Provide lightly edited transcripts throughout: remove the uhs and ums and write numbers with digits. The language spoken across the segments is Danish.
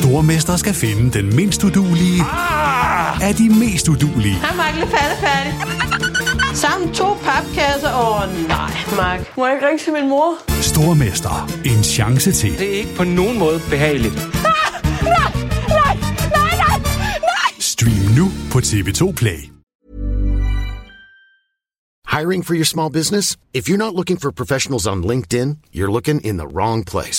Stormester skal finde den mindst uduelige af de mest uduelige. Hej, Mark. Lidt færdig. Sammen 2 papkasser. Nej, Mark. Må jeg ikke ringe til min mor? Stormester. En chance til. Det er ikke på nogen måde behageligt. Nej! Stream nu på TV2 Play. Hiring for your small business? If you're not looking for professionals on LinkedIn, you're looking in the wrong place.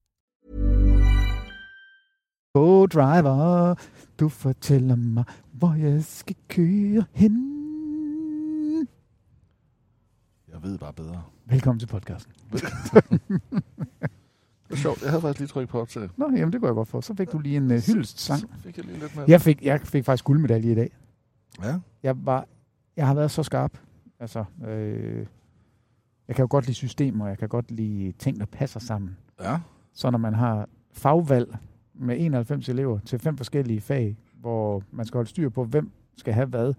Go driver, du fortæller mig, hvor jeg skal køre hen. Jeg ved bare bedre. Velkommen til podcasten. Det er sjovt, jeg havde faktisk lige trykket på optag. Nå, jamen det går jeg godt for. Så fik du lige en hyldestsang. Fik jeg lige lidt med. Jeg fik faktisk guldmedalje i dag. Ja. Jeg har været så skarp. Altså, jeg kan jo godt lide systemer, jeg kan godt lide ting, der passer sammen. Ja. Så når man har fagvalg med 91 elever til 5 forskellige fag, hvor man skal holde styr på, hvem skal have hvad,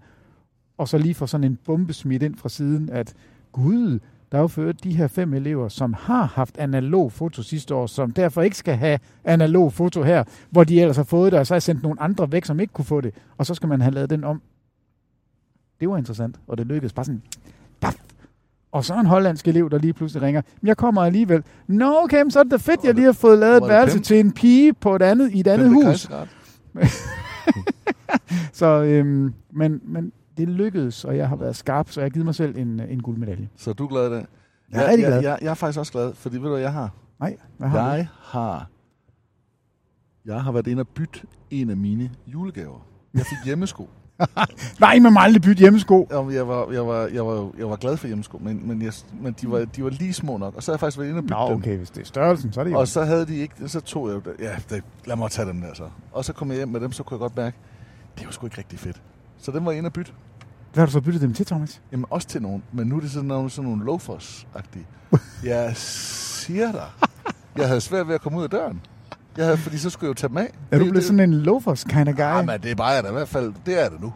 og så lige få sådan en bombe smidt ind fra siden, at gud, der er jo ført de her 5 elever, som har haft analog foto sidste år, som derfor ikke skal have analog foto her, hvor de ellers har fået det, og så har sendt nogle andre væk, som ikke kunne få det, og så skal man have lavet den om. Det var interessant, og det lykkedes bare sådan. Baf! Og så en hollandsk elev, der lige pludselig ringer. Jeg kommer alligevel. Nå, okay, så er det da fedt, jeg lige har fået lavet et værelse til en pige på et andet hus. Så, men det lykkedes, og jeg har været skarp, så jeg har givet mig selv en guldmedalje. Så du er glad i dag? Jeg er glad. Jeg er faktisk også glad, fordi ved du, hvad jeg har? Nej, hvad har jeg du? Jeg har været inde og bytte en af mine julegaver. Jeg fik hjemmesko. Nej, man må aldrig bytte hjemmesko. Jeg var glad for hjemmesko, men de var lige små nok, og så havde jeg faktisk været inde og bytte dem. Okay, hvis det er størrelsen, så er det jo. Og så havde de ikke, så tog jeg det. Ja, lad mig tage dem der så. Og så kom jeg hjem med dem, så kunne jeg godt mærke, det var sgu ikke rigtig fedt. Så dem var jeg inde og bytte. Hvad har du så byttet dem til, Thomas? Jamen også til nogen, men nu er det sådan nogle loafers-agtige. Jeg siger dig, jeg havde svært ved at komme ud af døren. Ja, fordi så skulle jeg jo tage dem af. Er du blevet sådan en loafers kind of guy? Ja, men det er bare da i hvert fald. Det er det nu.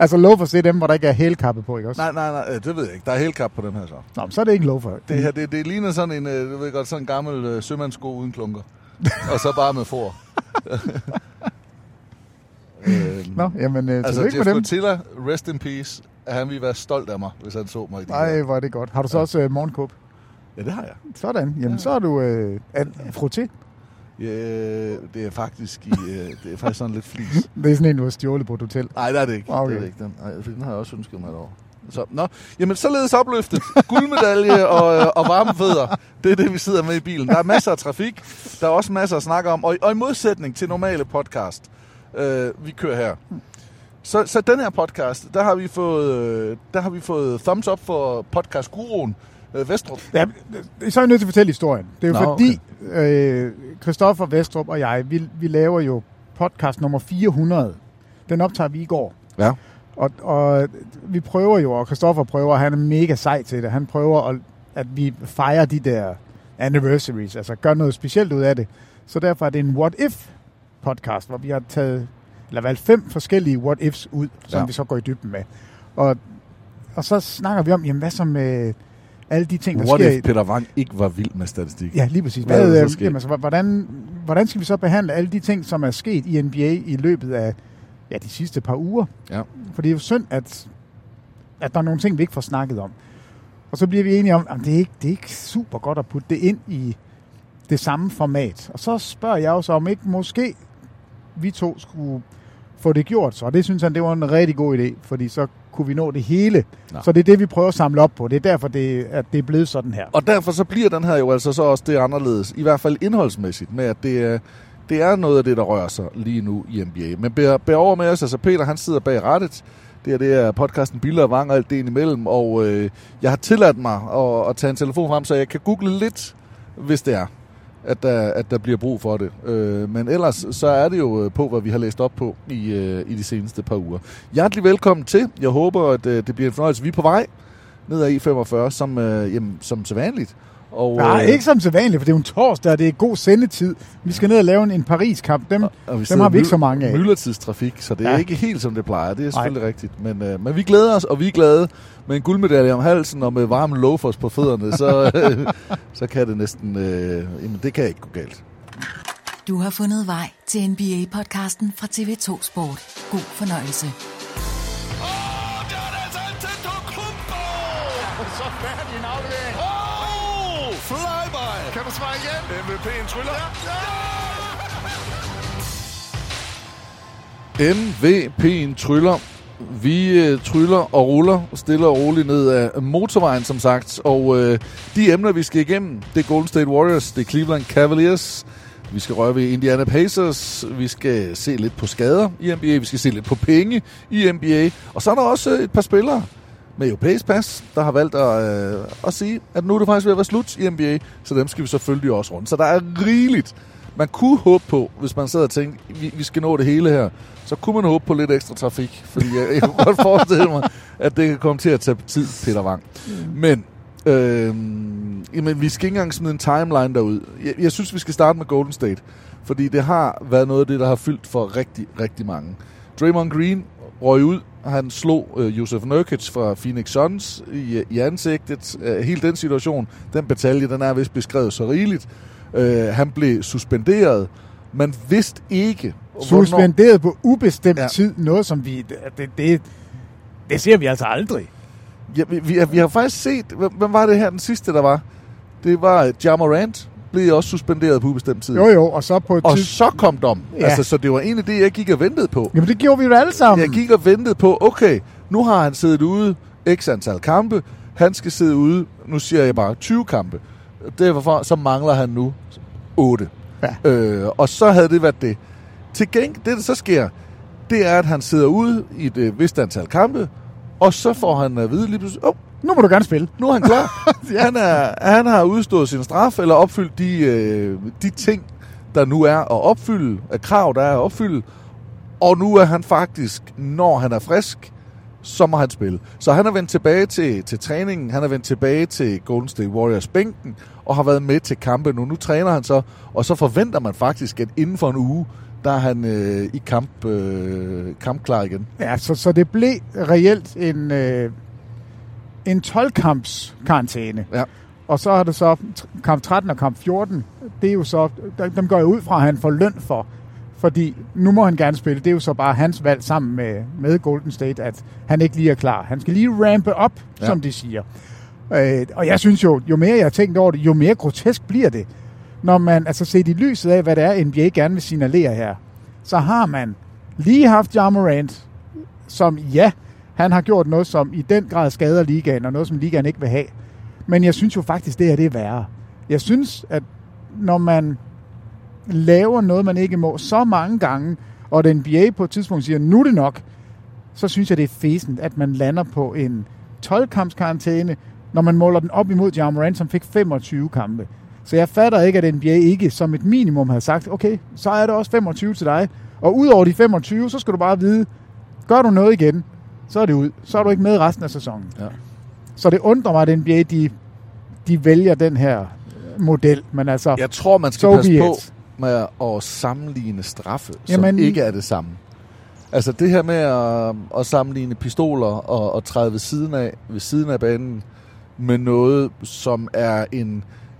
Altså loafers, det er dem, hvor der ikke er hælkappe på, ikke også? Nej, det ved jeg ikke. Der er hælkappe på dem her så. Nå, men så er det ikke loafer. Det her, det ligner sådan en, du ved godt, sådan en gammel sømandssko uden klunker. Og så bare med for. Nå, jamen, altså, Jeff Cotilla, rest in peace. Han ville være stolt af mig, hvis han så mig i det. Nej, hvor er det godt. Har du så også morgenkåb? Ja, det har jeg. Sådan. Jamen, ja. Så er du frotté. Ja, det er faktisk sådan lidt flis. Det er sådan en, du har stjålet på et hotel. Nej, det er det ikke. Okay. Det er ikke den. Ej, den har jeg også ønsket mig et år. Så, nå, jamen således opløftet. Guldmedalje og varme fødder. Det er det, vi sidder med i bilen. Der er masser af trafik. Der er også masser at snakke om. Og i modsætning til normale podcast, vi kører her. Så den her podcast, der har vi fået thumbs up for podcastguruen. Vestrup. Ja, så er jeg nødt til at fortælle historien. Det er jo Christoffer Vestrup og jeg, vi laver jo podcast nummer 400. Den optager vi i går. Ja. Og vi prøver jo, og Christoffer prøver, han er mega sej til det. Han prøver, at vi fejrer de der anniversaries, altså gør noget specielt ud af det. Så derfor er det en what if podcast, hvor vi har taget eller valgt 5 forskellige what-ifs ud, som vi så går i dybden med. Og så snakker vi om, jamen hvad så med alle de ting, der what sker. What if Peter Wang ikke var vild med statistik? Ja, lige præcis. Hvordan skal vi så behandle alle de ting, som er sket i NBA i løbet af de sidste par uger? Ja. For det er jo synd, at der er nogle ting, vi ikke får snakket om. Og så bliver vi enige om, at det er ikke super godt at putte det ind i det samme format. Og så spørger jeg også om ikke måske vi to skulle få det gjort. Så det synes han, det var en rigtig god idé, fordi så kunne vi nå det hele. Nå. Så det er det, vi prøver at samle op på. Det er derfor, at det er blevet sådan her. Og derfor så bliver den her jo altså så også det anderledes, i hvert fald indholdsmæssigt, med at det er noget af det, der rører sig lige nu i NBA. Men bær over med os, altså Peter, han sidder bag rattet. Det er podcasten Biller og Vang og alt det indimellem, og jeg har tilladt mig at tage en telefon frem, så jeg kan google lidt, hvis det er, at der bliver brug for det. Men ellers så er det jo på, hvad vi har læst op på i de seneste par uger. Hjertelig velkommen til. Jeg håber, at det bliver en fornøjelse. Vi er på vej ned ad E45, som så vanligt. Og, nej, ikke som så vanligt, for det er en torsdag, og det er god sendetid. Vi skal ned og lave en Paris-kamp. Dem har vi ikke så mange af. Myldretidstrafik, så det er ikke helt, som det plejer. Det er selvfølgelig rigtigt. Men vi glæder os, og vi er glade. Med en guldmedalje om halsen og med varme loafers på fødderne, så kan det næsten... jamen, det kan ikke gå galt. Du har fundet vej til NBA-podcasten fra TV2 Sport. God fornøjelse. Åh, der er altså en tæt på klumper! Så færdig en aflevering. Flyby! Kan du svare igen? MVP'en tryller. Ja! MVP'en tryller. Vi tryller og ruller stille og roligt ned af motorvejen, som sagt. Og de emner, vi skal igennem, det er Golden State Warriors, det er Cleveland Cavaliers. Vi skal røre ved Indiana Pacers. Vi skal se lidt på skader i NBA. Vi skal se lidt på penge i NBA. Og så er der også et par spillere med europæisk pas, der har valgt at sige, at nu er det faktisk ved at være slut i NBA, så dem skal vi selvfølgelig også rundt. Så der er rigeligt. Man kunne håbe på, hvis man sad og tænkte, vi skal nå det hele her, så kunne man håbe på lidt ekstra trafik, fordi jeg kunne godt forestille mig, at det kan komme til at tage tid, Peter Wang. Men vi skal ikke engang smide en timeline derud. Jeg synes, vi skal starte med Golden State, fordi det har været noget af det, der har fyldt for rigtig, rigtig mange. Draymond Green røg ud. Han slog Yusuf Nurkic fra Phoenix Suns i ansigtet. Hele den situation, den batalje, den er vist beskrevet så rigeligt. Han blev suspenderet. Man vidste ikke... Suspenderet på ubestemt tid. Noget, som vi... Det ser vi altså aldrig. Ja, vi har faktisk set... Hvem var det her den sidste, der var? Det var Ja Morant. Blev også suspenderet på ubestemt tid. Jo, og så på et og så kom dom. Ja. Altså, så det var egentlig det, jeg gik og ventede på. Jamen, det gjorde vi jo alle sammen. Jeg gik og ventede på, okay, nu har han siddet ude x antal kampe. Han skal sidde ude, nu siger jeg bare 20 kampe. Derfor så mangler han nu 8. Ja. Og så havde det været det. Til gengæld, det der så sker, det er, at han sidder ude i et vist antal kampe, og så får han at vide lige pludselig, nu må du gerne spille. Nu er han klar. Han har udstået sin straf, eller opfyldt de ting, der nu er at opfylde, af krav, der er at opfylde. Og nu er han faktisk, når han er frisk, så må han spille. Så han er vendt tilbage til træningen, han er vendt tilbage til Golden State Warriors-bænken, og har været med til kampe nu. Nu træner han så, og så forventer man faktisk, at inden for en uge, der er han i kampklar igen. Ja, så det blev reelt en 12-kamps karantæne. Ja. Og så har det så kamp 13 og kamp 14. Det er jo så, dem går jeg ud fra, at han får løn for. Fordi nu må han gerne spille. Det er jo så bare hans valg sammen med Golden State, at han ikke lige er klar. Han skal lige rampe op, som de siger. Og jeg synes jo mere jeg har tænkt over det, jo mere grotesk bliver det. Når man altså set i lyset af, hvad det er, NBA gerne vil signalere her, så har man lige haft Ja Morant, som han har gjort noget, som i den grad skader ligaen, og noget, som ligaen ikke vil have. Men jeg synes jo faktisk, det her det er værre. Jeg synes, at når man laver noget, man ikke må så mange gange, og den NBA på et tidspunkt siger, nu er det nok, så synes jeg, det er fæsent, at man lander på en 12-kampskarantæne, når man måler den op imod Ja Morant, som fik 25 kampe. Så jeg fatter ikke, at NBA ikke som et minimum havde sagt, okay, så er det også 25 til dig, og ud over de 25, så skal du bare vide, gør du noget igen, så er det ud. Så er du ikke med resten af sæsonen. Ja. Så det undrer mig, at NBA, de vælger den her model. Men altså, jeg tror, man skal passe på med at sammenligne straffe, som ikke er det samme. Altså det her med at sammenligne pistoler og træde ved siden af banen med noget, som er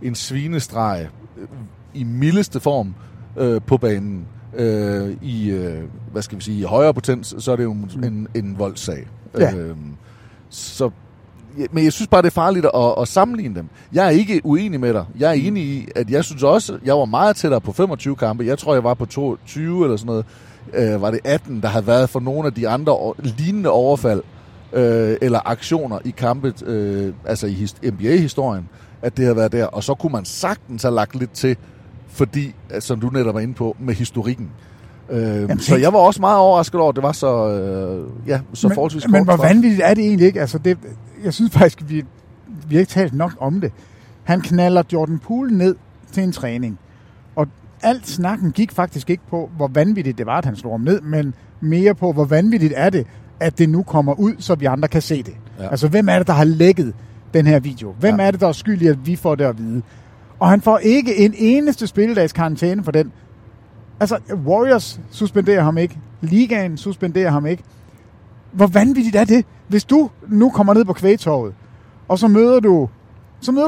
en svinestreg i mildeste form på banen. I højere potens, så er det jo en voldssag. Ja. Men jeg synes bare, det er farligt at sammenligne dem. Jeg er ikke uenig med dig. Jeg er enig i, at jeg synes også, jeg var meget tættere på 25 kampe. Jeg tror, jeg var på 22 eller sådan noget. Var det 18, der havde været for nogle af de andre lignende overfald eller aktioner i kampet, altså i NBA-historien, at det havde været der. Og så kunne man sagtens have lagt lidt til, fordi, som du netop var inde på, med historikken. Så jeg var også meget overrasket over, at det var så forholdsvis kort. Men hvor vanvittigt er det egentlig ikke? Altså det, jeg synes faktisk, vi har ikke talt nok om det. Han knalder Jordan Poole ned til en træning. Og alt snakken gik faktisk ikke på, hvor vanvittigt det var, at han slog ham ned, men mere på, hvor vanvittigt er det, at det nu kommer ud, så vi andre kan se det. Ja. Altså, hvem er det, der har lækket den her video? Hvem er det, der er skyldig, at vi får det at vide? Og han får ikke en eneste spilledags karantæne for den. Altså, Warriors suspenderer ham ikke. Ligaen suspenderer ham ikke. Hvor vanvittigt er det? Hvis du nu kommer ned på Kvægtorvet, og så møder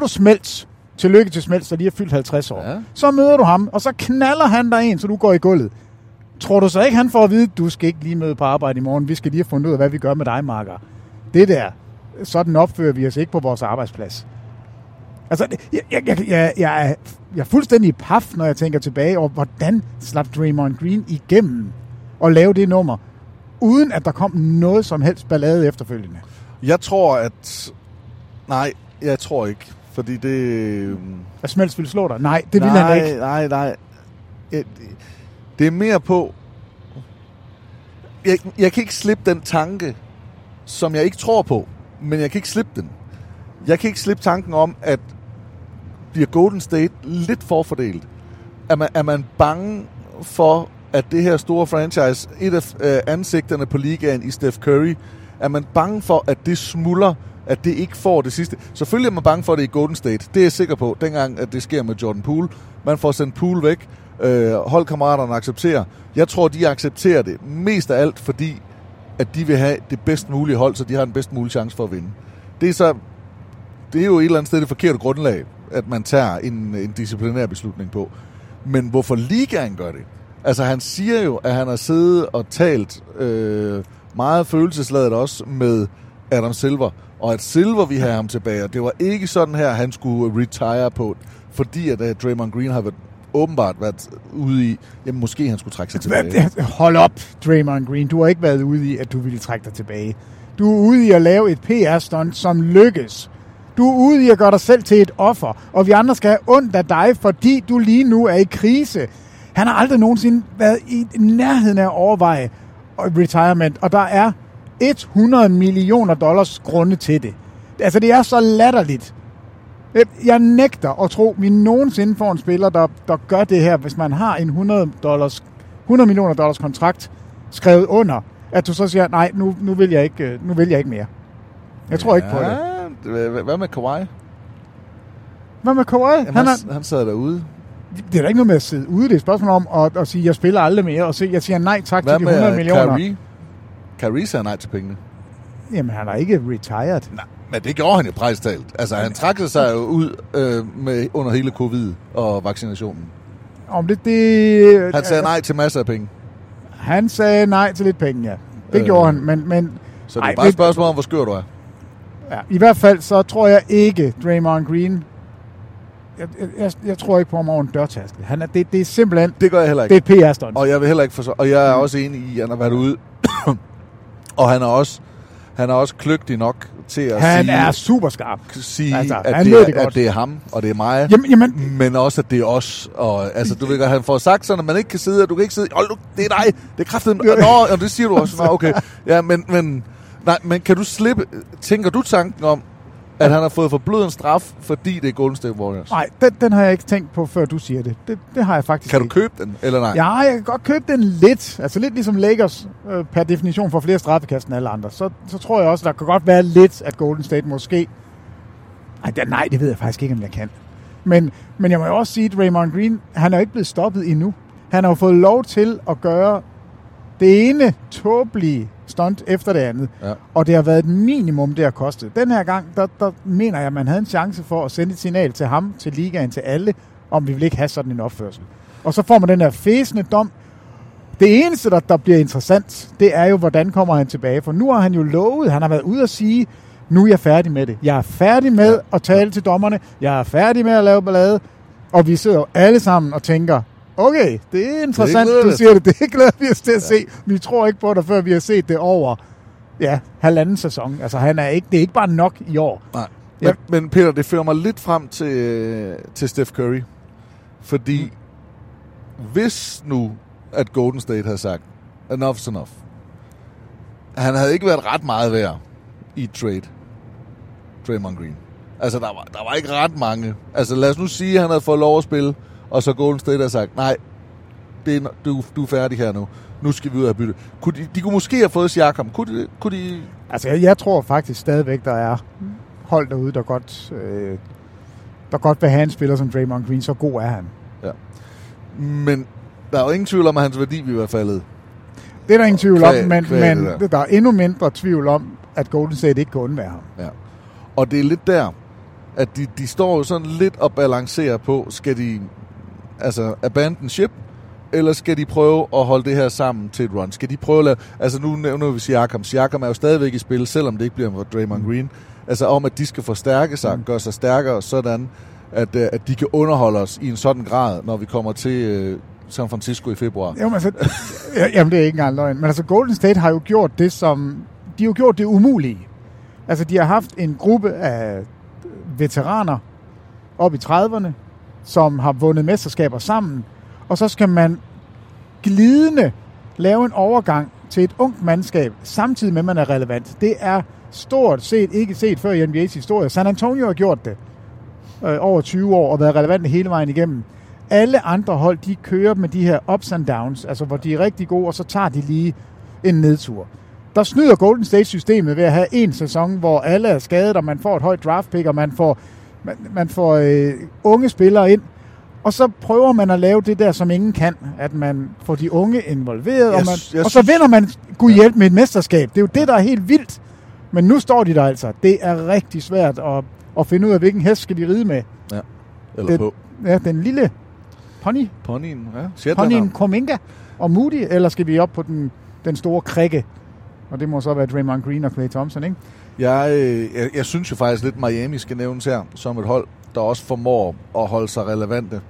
du Smelts. Tillykke til Smelts, der lige er fyldt 50 år. Ja. Så møder du ham, og så knaller han dig ind, så du går i gulvet. Tror du så ikke, han får at vide, du skal ikke lige møde på arbejde i morgen. Vi skal lige have fundet ud af, hvad vi gør med dig, Marker. Det der, sådan opfører vi os ikke på vores arbejdsplads. Altså, jeg er fuldstændig paf, når jeg tænker tilbage over, hvordan slap Draymond Green igennem og lave det nummer, uden at der kom noget som helst ballade efterfølgende. Jeg tror ikke, fordi det... At Smelts ville slå dig? Nej, det ville han ikke. Nej. Det er mere på... Jeg kan ikke slippe den tanke, som jeg ikke tror på, men jeg kan ikke slippe den. Jeg kan ikke slippe tanken om, at bliver Golden State lidt forfordelt? Er man bange for, at det her store franchise, et af ansigterne på ligaen i Steph Curry, er man bange for, at det smuldrer, at det ikke får det sidste? Selvfølgelig er man bange for det i Golden State. Det er jeg sikker på, dengang at det sker med Jordan Poole. Man får sendt Poole væk. Holdkammeraterne accepterer. Jeg tror, de accepterer det mest af alt, fordi at de vil have det bedst mulige hold, så de har den bedst mulige chance for at vinde. Det er jo et eller andet sted det forkerte grundlag, at man tager en disciplinær beslutning på. Men hvorfor ligaen gør det? Altså han siger jo, at han har siddet og talt meget følelsesladet også med Adam Silver, og at Silver vil have ham tilbage, og det var ikke sådan her, han skulle retire på, fordi at Draymond Green har været, åbenbart været ude i, jamen måske han skulle trække sig tilbage. Hold op, Draymond Green, du har ikke været ude i, at du ville trække dig tilbage. Du er ude i at lave et PR-stunt, som lykkes. Du er ude i at gøre dig selv til et offer, og vi andre skal have ondt af dig, fordi du lige nu er i krise. Han har aldrig nogensinde været i nærheden af at overveje retirement, og der er $100 million grunde til det. Altså, det er så latterligt. Jeg nægter at tro, at vi nogensinde får en spiller, der gør det her, hvis man har en $100 million kontrakt skrevet under, at du så siger, nej, nu vil jeg ikke mere. Jeg tror ikke på det. Hvad med Kawhi? Jamen, han sad derude. Det er da ikke noget med at sidde ude. Det er et spørgsmål om at sige, jeg spiller aldrig mere. Og jeg siger nej tak til de $100 million. Hvad med Curry sagde nej til pengene? Jamen, han er ikke retired. Nej, men det gjorde han jo prejstalt. Altså, han trak sig jo ud under hele covid og vaccinationen. Om det... Han sagde nej til masser af penge. Han sagde nej til lidt penge, ja. Det gjorde han, men... Så det er bare et spørgsmål om, hvor skør du er. Ja, i hvert fald så tror jeg ikke Draymond Green. Jeg tror ikke på ham over en dørtaske. Han er det er simpelthen. Det gør jeg heller ikke. Det er et PR-stunt. Og jeg vil heller ikke forsvare. Og jeg er også enig i, at han har været ude. Og han er også kløgtig nok til at er super skarp. Sige, altså, at det er ham og det er mig. Jamen. Men også at det er os. Og altså du ved godt, han får sagt sådan, at man ikke kan sidde, og du kan ikke sidde. Det er dig. Det er kraftigt. Nå, det siger du også. Okay. Ja, men. Nej, men kan du slippe... Tænker du tanken om, at han har fået forblødet en straf, fordi det er Golden State Warriors? Nej, den har jeg ikke tænkt på, før du siger det. Det har jeg faktisk ikke. Kan du købe den, eller nej? Ja, jeg kan godt købe den lidt. Altså lidt ligesom Lakers per definition får flere straffekast end alle andre. Så tror jeg også, der kan godt være lidt, at Golden State måske... Nej, det ved jeg faktisk ikke, om jeg kan. Men jeg må jo også sige, at Draymond Green, han er jo ikke blevet stoppet endnu. Han har jo fået lov til at gøre... Det ene tåbelige stunt efter det andet. Ja. Og det har været et minimum, det har kostet. Den her gang, der mener jeg, at man havde en chance for at sende et signal til ham, til ligaen, til alle, om vi vil ikke have sådan en opførsel. Og så får man den her fæsende dom. Det eneste, der bliver interessant, det er jo, hvordan kommer han tilbage. For nu har han jo lovet, han har været ude at sige, nu er jeg færdig med det. Jeg er færdig med at tale til dommerne. Jeg er færdig med at lave ballade. Og vi sidder jo alle sammen og tænker, okay, det er interessant, det er du siger det. Det glæder vi os til at se. Vi tror ikke på det, før vi har set det over halvanden sæson. Altså, det er ikke bare nok i år. Nej. Men Peter, det fører mig lidt frem til Steph Curry. Fordi hvis nu, at Golden State havde sagt, enough's enough. Han havde ikke været ret meget værd i Draymond Green. Altså, der var ikke ret mange. Altså, lad os nu sige, at han havde fået lov at spille, og så Golden State havde sagt, nej, du er færdig her nu. Nu skal vi ud af bytte. De kunne måske have fået Siakam. Kunne de... Altså, jeg tror faktisk stadigvæk, der er hold derude, der godt vil have en spiller som Draymond Green. Så god er han. Ja. Men der er jo ingen tvivl om, at hans værdi vil være faldet. Det er der ingen tvivl om, men der er endnu mindre tvivl om, at Golden State ikke kan undvære ham. Ja. Og det er lidt der, at de står jo sådan lidt og balancerer på, skal de altså abandon ship, eller skal de prøve at holde det her sammen til et run? Skal de prøve at lave... Altså nu nævner vi Siakam. Siakam er jo stadigvæk i spil, selvom det ikke bliver med Draymond Green. Altså om, at de skal forstærke sig, gøre sig stærkere, sådan at de kan underholde os i en sådan grad, når vi kommer til San Francisco i februar. Jamen, det er ikke engang løgn. Men altså, Golden State har jo gjort det, som... De har jo gjort det umulige. Altså, de har haft en gruppe af veteraner op i 30'erne, som har vundet mesterskaber sammen, og så skal man glidende lave en overgang til et ungt mandskab, samtidig med, at man er relevant. Det er stort set ikke set før i NBA's historie. San Antonio har gjort det over 20 år og været relevant hele vejen igennem. Alle andre hold, de kører med de her ups and downs, altså hvor de er rigtig gode, og så tager de lige en nedtur. Der snyder Golden State-systemet ved at have en sæson, hvor alle er skadet, og man får et højt draftpick, og man får unge spillere ind. Og så prøver man at lave det der, som ingen kan, at man får de unge involveret, og så vinder man gudhjælp med et mesterskab. Det er jo det, der er helt vildt. Men nu står de der altså. Det er rigtig svært at finde ud af, hvilken hest skal de ride med. Ja, eller den, på. Ja, den lille pony. Ponyen Kuminga og Moody, eller skal vi op på den store krikke? Og det må så være Draymond Green og Klay Thompson, ikke? Jeg synes jo faktisk lidt, Miami skal nævnes her som et hold, der også formår at holde sig relevante.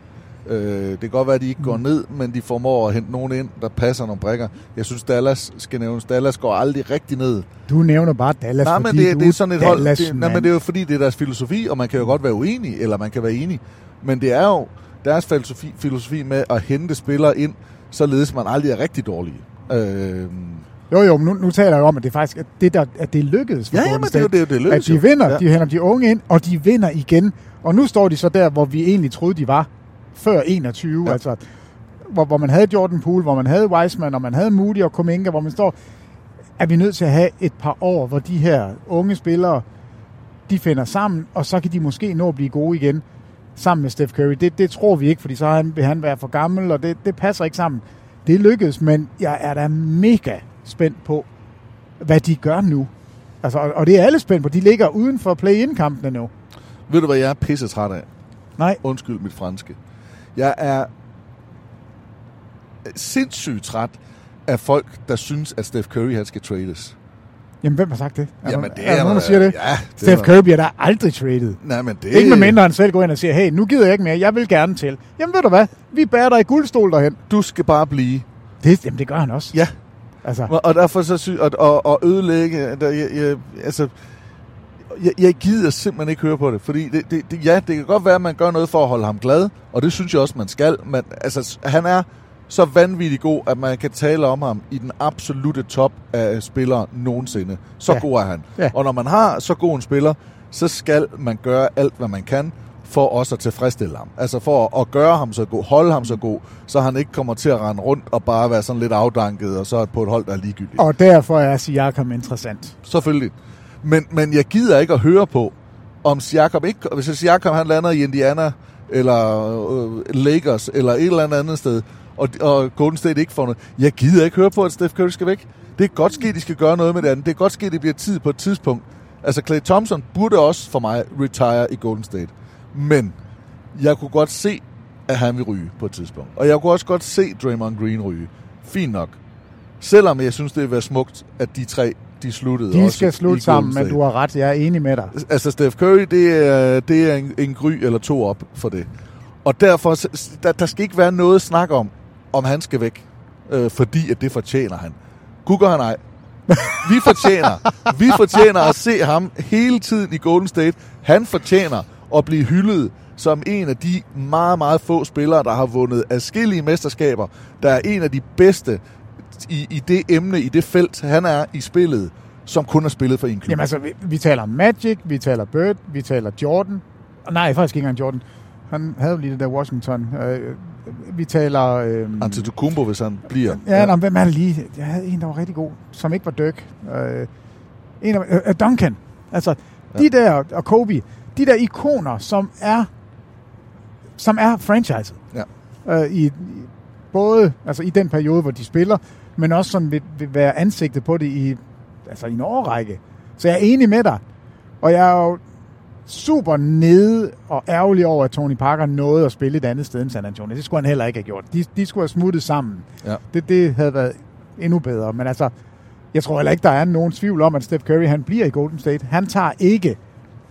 Det kan godt være, at de ikke går ned, men de formår at hente nogen ind, der passer nogle brækker. Jeg synes, Dallas skal nævnes. Dallas går aldrig rigtig ned. Du nævner bare Dallas, nej, fordi det er sådan et hold. Men det er jo fordi, det er deres filosofi, og man kan jo godt være uenig, eller man kan være enig. Men det er jo deres filosofi med at hente spillere ind, således man aldrig er rigtig dårlige. Jo, men nu taler jeg om, at det faktisk er det, at det lykkedes for Golden State. Det at de vinder, de henter de unge ind, og de vinder igen. Og nu står de så der, hvor vi egentlig troede, de var før 21. Ja. Altså, hvor man havde Jordan Poole, hvor man havde Wiseman, og man havde Moody og Kuminga, hvor man står... Er vi nødt til at have et par år, hvor de her unge spillere, de finder sammen, og så kan de måske nå at blive gode igen sammen med Steph Curry. Det tror vi ikke, fordi så vil han være for gammel, og det passer ikke sammen. Det lykkedes, men jeg er da mega spændt på, hvad de gør nu. Altså, og det er alle spændt på. De ligger uden for play-in-kampene nu. Ved du, hvad jeg er pissetræt af? Nej. Undskyld mit franske. Jeg er sindssygt træt af folk, der synes, at Steph Curry han skal trades. Jamen, hvem har sagt det? Er der nogen, der siger det? Ja, det Steph Curry bliver der aldrig traded. Nej, men det... Ikke med mindre, han selv går ind og siger, hey, nu gider jeg ikke mere, jeg vil gerne til. Jamen, ved du hvad? Vi bærer dig i guldstol derhen. Du skal bare blive. Jamen, det gør han også. Ja. Altså. Og derfor så ødelægge, jeg gider simpelthen ikke høre på det, fordi det kan godt være, at man gør noget for at holde ham glad, og det synes jeg også, man skal. Men altså, han er så vanvittigt god, at man kan tale om ham i den absolute top af spillere nogensinde. Så god er han. Ja. Og når man har så god en spiller, så skal man gøre alt, hvad man kan, for også at tilfredsstille ham. Altså for at gøre ham så god, holde ham så god, så han ikke kommer til at rende rundt og bare være sådan lidt afdanket, og så på et hold, der er ligegyldigt. Og derfor er Siakam interessant. Selvfølgelig. Men jeg gider ikke at høre på, om Siakam ikke... Hvis Siakam han lander i Indiana, eller Lakers, eller et eller andet sted, og Golden State ikke får noget. Jeg gider ikke høre på, at Steph Curry skal væk. Det er godt sket, de skal gøre noget med det andet. Det er godt sket, det bliver tid på et tidspunkt. Altså, Klay Thompson burde også for mig retire i Golden State. Men jeg kunne godt se, at han vil ryge på et tidspunkt. Og jeg kunne også godt se Draymond Green ryge. Fint nok. Selvom jeg synes, det ville være smukt, at de tre, de sluttede. De skal slutte sammen, men du har ret. Jeg er enig med dig. Altså, Steph Curry, det er en gry eller to op for det. Og derfor, der skal ikke være noget snak om han skal væk. Fordi at det fortjener han. Gud gør han ej. Vi fortjener at se ham hele tiden i Golden State. Han fortjener at blive hyldet som en af de meget, meget få spillere, der har vundet adskillige mesterskaber, der er en af de bedste i det emne, i det felt, han er i spillet, som kun har spillet for en klub. Jamen altså, vi taler Magic, vi taler Bird, vi taler Jordan. Nej, faktisk ikke engang Jordan. Han havde jo lige det der Washington. Vi taler... Antetokounmpo, hvis han bliver. Ja, nå, hvem er det lige? Jeg havde en, der var rigtig god, som ikke var Dirk. Duncan. Altså, de der, og Kobe, de der ikoner, som er franchiset. Ja. Både altså i den periode, hvor de spiller, men også sådan vil være ansigtet på det i en årrække. Så jeg er enig med dig. Og jeg er jo super nede og ærgerlig over, at Tony Parker nåede at spille et andet sted end San Antonio. Det skulle han heller ikke have gjort. De skulle have smuttet sammen. Ja. Det havde været endnu bedre. Men altså, jeg tror heller ikke, der er nogen tvivl om, at Steph Curry, han bliver i Golden State. Han tager ikke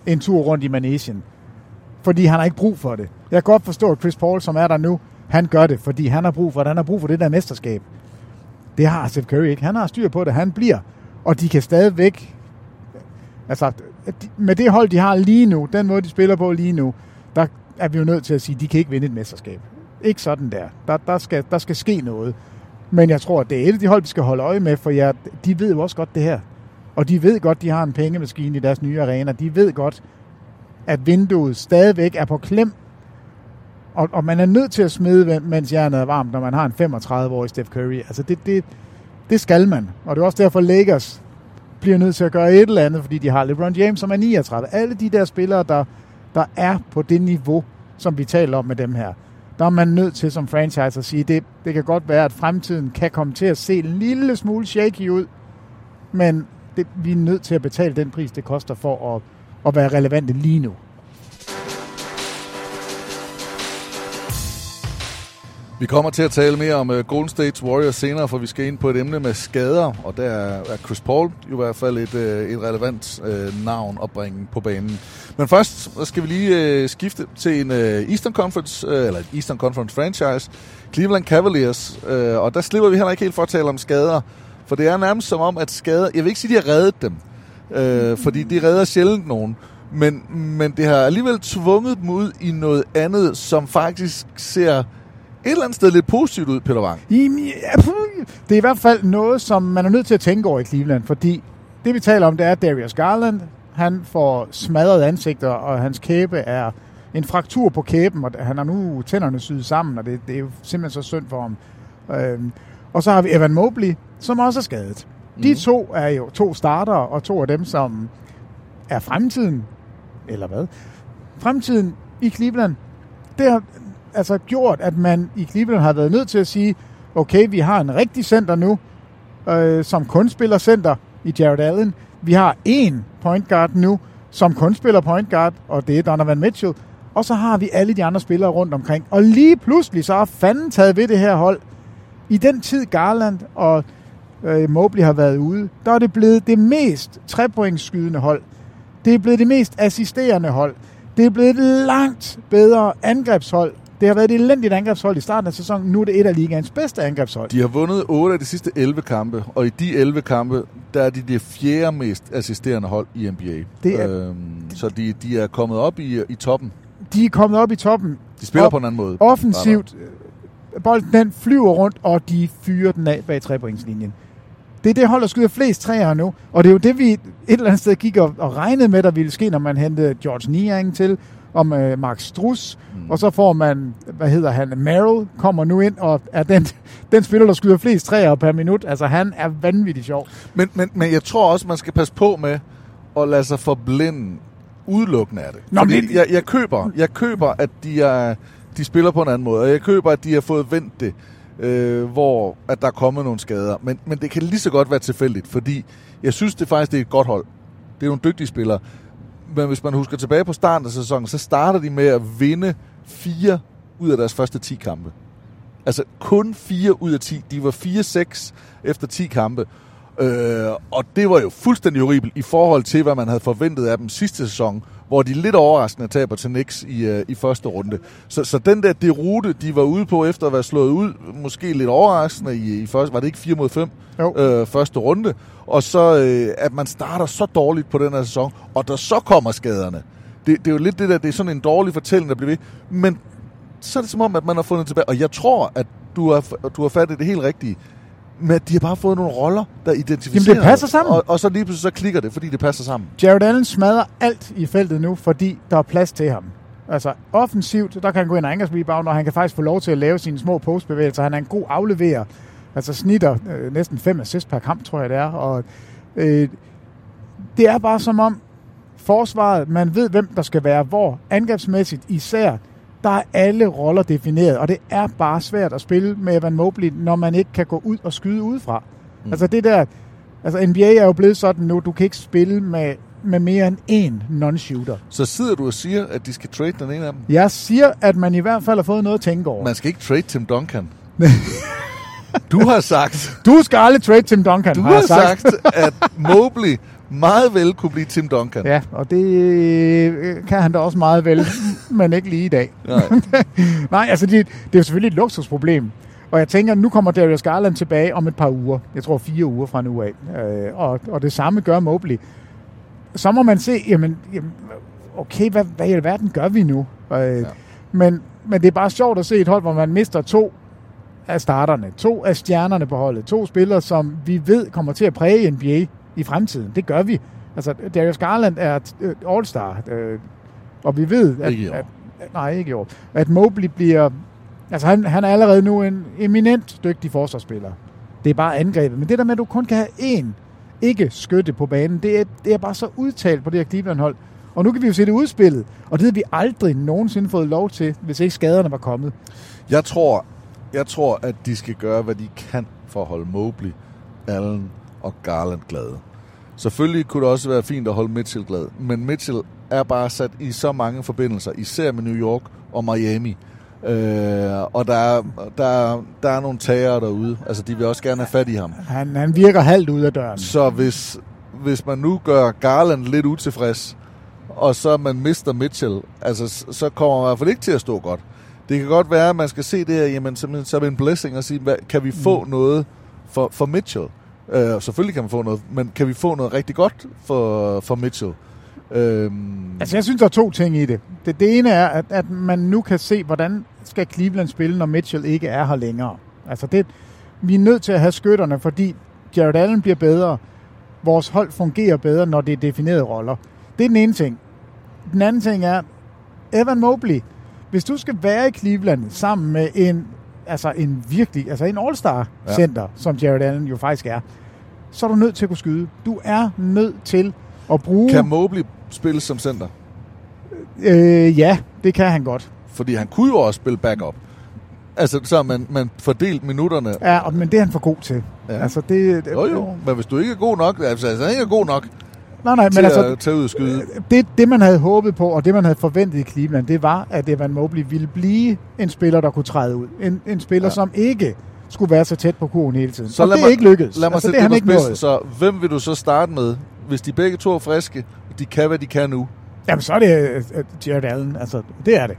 en tur rundt i Manesien, fordi han har ikke brug for det. Jeg kan godt forstå, at Chris Paul, som er der nu, han gør det, fordi han har brug for det. Han har brug for det der mesterskab. Det har Steph Curry ikke. Han har styr på det. Han bliver. Og de kan stadigvæk... Altså, med det hold, de har lige nu, den måde, de spiller på lige nu, der er vi jo nødt til at sige, at de kan ikke vinde et mesterskab. Ikke sådan der. Der skal ske noget. Men jeg tror, at det er et af de hold, vi skal holde øje med, for de ved jo også godt det her. Og de ved godt, de har en pengemaskine i deres nye arena. De ved godt, at vinduet stadigvæk er på klem. Og man er nødt til at smide, mens hjernen er varmt, når man har en 35-årig Steph Curry. Altså, det skal man. Og det er også derfor, Lakers bliver nødt til at gøre et eller andet, fordi de har LeBron James, som er 39. Alle de der spillere, der er på det niveau, som vi taler om med dem her, der er man nødt til som franchise at sige, det kan godt være, at fremtiden kan komme til at se en lille smule shaky ud, men vi er nødt til at betale den pris, det koster for at være relevante lige nu. Vi kommer til at tale mere om Golden State Warriors senere, for vi skal ind på et emne med skader, og der er Chris Paul i hvert fald et relevant navn at bringe på banen. Men først skal vi lige skifte til en Eastern Conference, eller et Eastern Conference franchise, Cleveland Cavaliers, og der slipper vi heller ikke helt for at tale om skader, for det er nærmest som om, at skader, jeg vil ikke sige, de har reddet dem, fordi de redder sjældent nogen, men det har alligevel tvunget dem ud i noget andet, som faktisk ser... et eller andet sted lidt positivt ud, Peter Wang. Det er i hvert fald noget, som man er nødt til at tænke over i Cleveland, fordi det, vi taler om, det er Darius Garland. Han får smadret ansigter, og hans kæbe er en fraktur på kæben, og han har nu tænderne syet sammen, og det er jo simpelthen så synd for ham. Og så har vi Evan Mobley, som også er skadet. De to er jo to starter, og to af dem, som er fremtiden, eller hvad? Fremtiden i Cleveland, det har... altså gjort, at man i Cleveland har været nødt til at sige, okay, vi har en rigtig center nu, som kun spiller center i Jared Allen. Vi har én point guard nu, som kun spiller point guard, og det er Donovan Mitchell. Og så har vi alle de andre spillere rundt omkring. Og lige pludselig så har fanden taget ved det her hold. I den tid Garland og Mobley har været ude, der er det blevet det mest trepointskydende hold. Det er blevet det mest assisterende hold. Det er blevet et langt bedre angrebshold. Det har været et elendigt angrebshold i starten af sæsonen. Nu er det et af ligaens bedste angrebshold. De har vundet 8 af de sidste 11 kampe, og i de 11 kampe, der er de det fjerde mest assisterende hold i NBA. Det er, så de er kommet op i toppen. De er kommet op i toppen. De spiller på en anden måde. Offensivt. Bolden den flyver rundt, og de fyrer den af bag trepointslinjen. Det er det hold, der skyder flest træer nu. Og det er jo det, vi et eller andet sted gik og regnede med, der ville ske, når man hentede George Niang til, om Mark Strus, og så får man, Merrill kommer nu ind, og er den spiller, der skyder flest træer per minut. Altså, han er vanvittigt sjov. Men jeg tror også, man skal passe på med at lade sig forblinde udelukkende af det. Nå, men... jeg køber, at de spiller på en anden måde, og jeg køber, at de har fået vendt det. hvor at der er kommet nogle skader. Men det kan lige så godt være tilfældigt, fordi jeg synes, det faktisk det er et godt hold. Det er nogle dygtige spillere. Men hvis man husker tilbage på starten af sæsonen, så starter de med at vinde 4 ud af deres første 10 kampe. Altså kun 4 ud af 10. De var 4-6 efter 10 kampe. Og det var jo fuldstændig horribelt i forhold til, hvad man havde forventet af dem sidste sæson, hvor de lidt overraskende taber til Knicks i første runde. Så den der derute, de var ude på efter at være slået ud, måske lidt overraskende i første, var det ikke 4-5 første runde, og så at man starter så dårligt på den her sæson, og der så kommer skaderne. Det er jo lidt det der, det er sådan en dårlig fortælling, der bliver ved, men så er det som om, at man har fundet tilbage, og jeg tror, at du har fat i det helt rigtige, men de har bare fået nogle roller, der identificerer. Jamen det passer sammen. Og så lige pludselig så klikker det, fordi det passer sammen. Jared Allen smadrer alt i feltet nu, fordi der er plads til ham. Altså offensivt, der kan han gå ind og angrebsrebound, og han kan faktisk få lov til at lave sine små postbevægelser. Han er en god afleverer. Altså snitter næsten 5 assists per kamp, tror jeg det er. Og det er bare som om forsvaret, man ved hvem der skal være hvor. Angrebsmæssigt især, der er alle roller defineret, og det er bare svært at spille med Evan Mobley, når man ikke kan gå ud og skyde udefra. Mm. Altså det der, altså NBA er jo blevet sådan nu, du kan ikke spille med mere end én non-shooter. Så sidder du og siger, at de skal trade den ene af dem? Jeg siger, at man i hvert fald har fået noget at tænke over. Man skal ikke trade Tim Duncan. Du har sagt... Du skal aldrig trade Tim Duncan, du har sagt, at Mobley meget vel kunne blive Tim Duncan. Ja, og det kan han da også meget vel, men ikke lige i dag. Nej, nej altså det er jo selvfølgelig et luksusproblem. Og jeg tænker, nu kommer Darius Garland tilbage om et par uger. Jeg tror 4 uger fra nu af. Og det samme gør Mobley. Så må man se, jamen okay, hvad i alverden gør vi nu? Ja. Men det er bare sjovt at se et hold, hvor man mister 2 af starterne, 2 af stjernerne på holdet, 2 spillere, som vi ved kommer til at præge NBA i fremtiden. Det gør vi. Altså, Darius Garland er all-star, og vi ved, at... Ikke i år. Nej, ikke i år. At Mobley bliver... Altså, han er allerede nu en eminent dygtig forsvarsspiller. Det er bare angrebet. Men det der med, at du kun kan have én ikke-skytte på banen, det er bare så udtalt på det her Cleveland-hold. Og nu kan vi jo se det udspillet, og det havde vi aldrig nogensinde fået lov til, hvis ikke skaderne var kommet. Jeg tror, at de skal gøre, hvad de kan for at holde Mobley, Allen og Garland glade. Selvfølgelig kunne det også være fint at holde Mitchell glad, men Mitchell er bare sat i så mange forbindelser, især med New York og Miami. Og der er nogle tager derude. Altså, de vil også gerne have fat i ham. Han virker halvt ud af døren. Så hvis man nu gør Garland lidt utilfreds, og så man mister Mitchell, altså, så kommer man i hvert fald ikke til at stå godt. Det kan godt være, at man skal se det her, jamen, som en blessing og sige, kan vi få noget for Mitchell? Selvfølgelig kan man få noget, men kan vi få noget rigtig godt for Mitchell? Altså jeg synes, der er 2 ting i det. Det ene er, at man nu kan se, hvordan skal Cleveland spille, når Mitchell ikke er her længere. Altså vi er nødt til at have skytterne, fordi Jared Allen bliver bedre. Vores hold fungerer bedre, når det er definerede roller. Det er den ene ting. Den anden ting er, Evan Mobley, hvis du skal være i Cleveland sammen med en all-star center, som Jared Allen jo faktisk er, så er du nødt til at kunne skyde. Du er nødt til at bruge... Kan Mobley spille som center? Ja, det kan han godt. Fordi han kunne jo også spille backup. Altså, så har man fordelt minutterne. Ja, men det er han for god til. Ja. Altså, det jo. Men hvis du ikke er god nok... Altså, han ikke er god nok... Nej, men altså, tage ud og skyde. Det, man havde håbet på, og det, man havde forventet i Cleveland, det var, at Evan Mobley ville blive en spiller, der kunne træde ud. En spiller, som ikke skulle være så tæt på kurven hele tiden. Så det er ikke lykkedes. Lad mig altså, sætte det på spidsen. Så hvem vil du så starte med, hvis de begge to er friske, og de kan, hvad de kan nu? Jamen, så er det Jared Allen. Altså, det er det.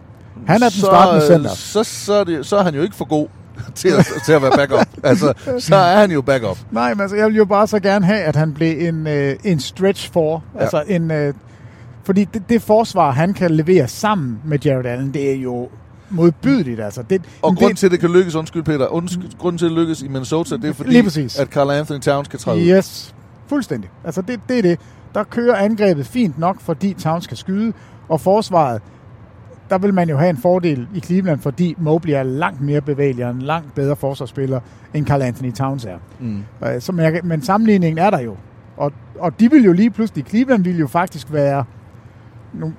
Han er den startende center. Så er han jo ikke for god til at være backup. Altså, så er han jo backup. Nej, men altså, jeg vil jo bare så gerne have, at han blev en stretch for. Ja. Altså fordi det forsvar, han kan levere sammen med Jared Allen, det er jo modbydeligt. Altså. Grunden til, at det lykkes i Minnesota, det er fordi, at Karl-Anthony Towns kan træde ud. Yes, fuldstændig. Altså, det er det. Der kører angrebet fint nok, fordi Towns kan skyde, og forsvaret, der vil man jo have en fordel i Cleveland, fordi Mobley er langt mere bevægelig og en langt bedre forsvarsspiller, end Karl-Anthony Towns er. Mm. Men sammenligningen er der jo. Og de vil jo lige pludselig, Cleveland vil jo faktisk være... Nu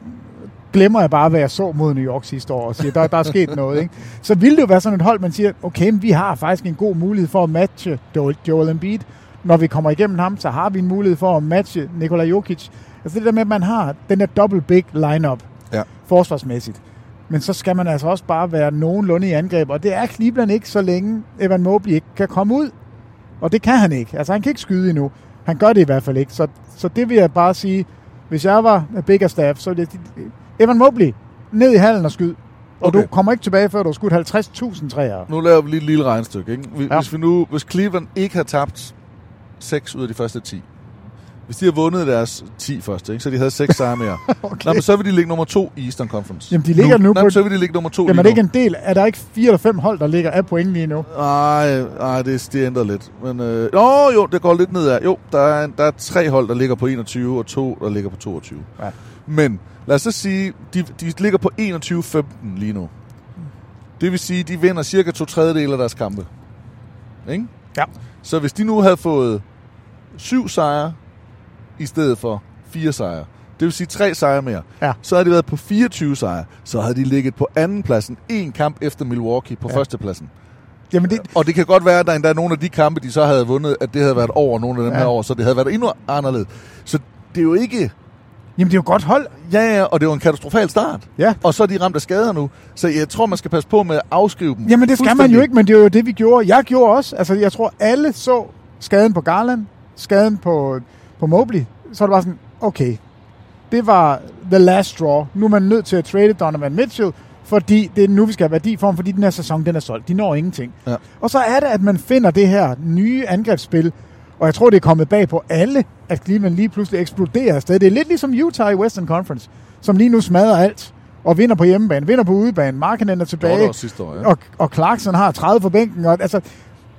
glemmer jeg bare, hvad jeg så mod New York sidste år, og siger, der er sket noget. Ikke? Så ville det jo være sådan et hold, man siger, okay, vi har faktisk en god mulighed for at matche Joel Embiid. Når vi kommer igennem ham, så har vi en mulighed for at matche Nikola Jokic. Altså det der med, at man har den der double big lineup, ja, forsvarsmæssigt. Men så skal man altså også bare være nogenlunde i angreb, og det er Cleveland ikke, så længe Evan Mobley ikke kan komme ud. Og det kan han ikke. Altså han kan ikke skyde endnu. Han gør det i hvert fald ikke. Så det vil jeg bare sige, hvis jeg var Bickerstaff, så ville jeg... Evan Mobley, ned i hallen og skyd. Og okay, du kommer ikke tilbage, før du har skudt 50.000 træer. Nu laver vi lige et lille regnestykke. Ikke? Hvis Cleveland ikke har tabt 6 ud af de første 10. Hvis de har vundet deres 10 første, ikke? Så de havde 6 sejre mere. Okay. Nå, men så vil de ligge nummer 2 i Eastern Conference. Jamen, de ligger nu. Nå, så vil de ligge nummer 2 lige nu. Jamen, er det ikke en del? Er der ikke 4 eller 5 hold, der ligger af pointen lige nu? Nej, det ændrer lidt. Men, jo, det går lidt nedad. Jo, der er 3 hold, der ligger på 21, og 2, der ligger på 22. Ja. Men lad os så sige, de ligger på 21-15 lige nu. Det vil sige, de vinder cirka 2/3 af deres kampe. Ikke? Ja. Så hvis de nu havde fået 7 sejre, i stedet for 4 sejre, det vil sige 3 sejre mere, ja, så havde de været på 24 sejre, så havde de ligget på andenpladsen, 1 kamp efter Milwaukee på, ja, førstepladsen. Jamen det... Og det kan godt være, at der endda er nogle af de kampe, de så havde vundet, at det havde været over nogle af dem, ja, her år, så det havde været endnu anderledes. Så det er jo ikke... Jamen det er jo godt hold. Ja, og det var en katastrofal start. Ja. Og så er de ramt af skader nu. Så jeg tror, man skal passe på med at afskrive dem. Jamen det skal man jo ikke, men det er jo det, vi gjorde. Jeg gjorde også. Altså jeg tror, alle så skaden på Garland, skaden på Mobley. Så var det bare sådan, okay, det var the last straw. Nu er man nødt til at trade Donovan Mitchell, fordi det er nu, vi skal have værdi for ham, fordi den her sæson, den er solgt. De når ingenting. Ja. Og så er det, at man finder det her nye angrebsspil, og jeg tror, det er kommet bag på alle, at Cleveland lige pludselig eksploderer afsted. Det er lidt ligesom Utah i Western Conference, som lige nu smadrer alt, og vinder på hjemmebane, vinder på udebane, Markkanen er tilbage, år, ja, og Clarkson har 30 på bænken, og altså...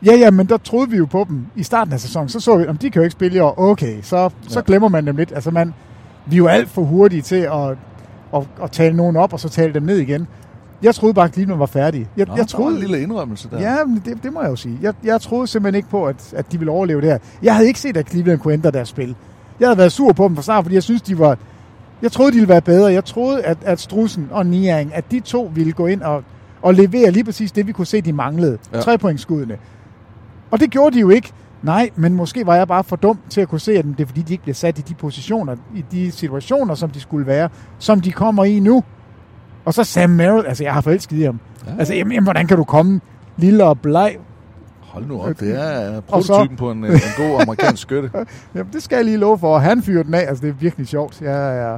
Ja, men der troede vi jo på dem i starten af sæsonen. Så vi, om de kan jo ikke spille i år. Okay, så glemmer man dem lidt. Altså, vi er jo alt for hurtige til at tale nogen op, og så tale dem ned igen. Jeg troede bare, at Cleveland var færdige. Jeg troede, der var en lille indrømmelse der. Ja, det må jeg jo sige. Jeg troede simpelthen ikke på, at de ville overleve det her. Jeg havde ikke set, at Cleveland kunne ændre deres spil. Jeg havde været sur på dem fra start, fordi jeg synes, jeg troede, de ville være bedre. Jeg troede, at Strussen og Niang, at de to ville gå ind og levere lige præcis det, vi kunne se, de manglede. Ja. 3-pointsskuddene. Og det gjorde de jo ikke. Nej, men måske var jeg bare for dum til at kunne se, at det er fordi, de ikke bliver sat i de positioner, i de situationer, som de skulle være, som de kommer i nu. Og så Sam Merrill, altså jeg har forelsket i ham. Ja. Altså, hvordan kan du komme lille og bleg? Hold nu op, det er prototypen på en god amerikansk skytte. Jamen, det skal jeg lige love for. Han fyrer den af, altså det er virkelig sjovt. Ja.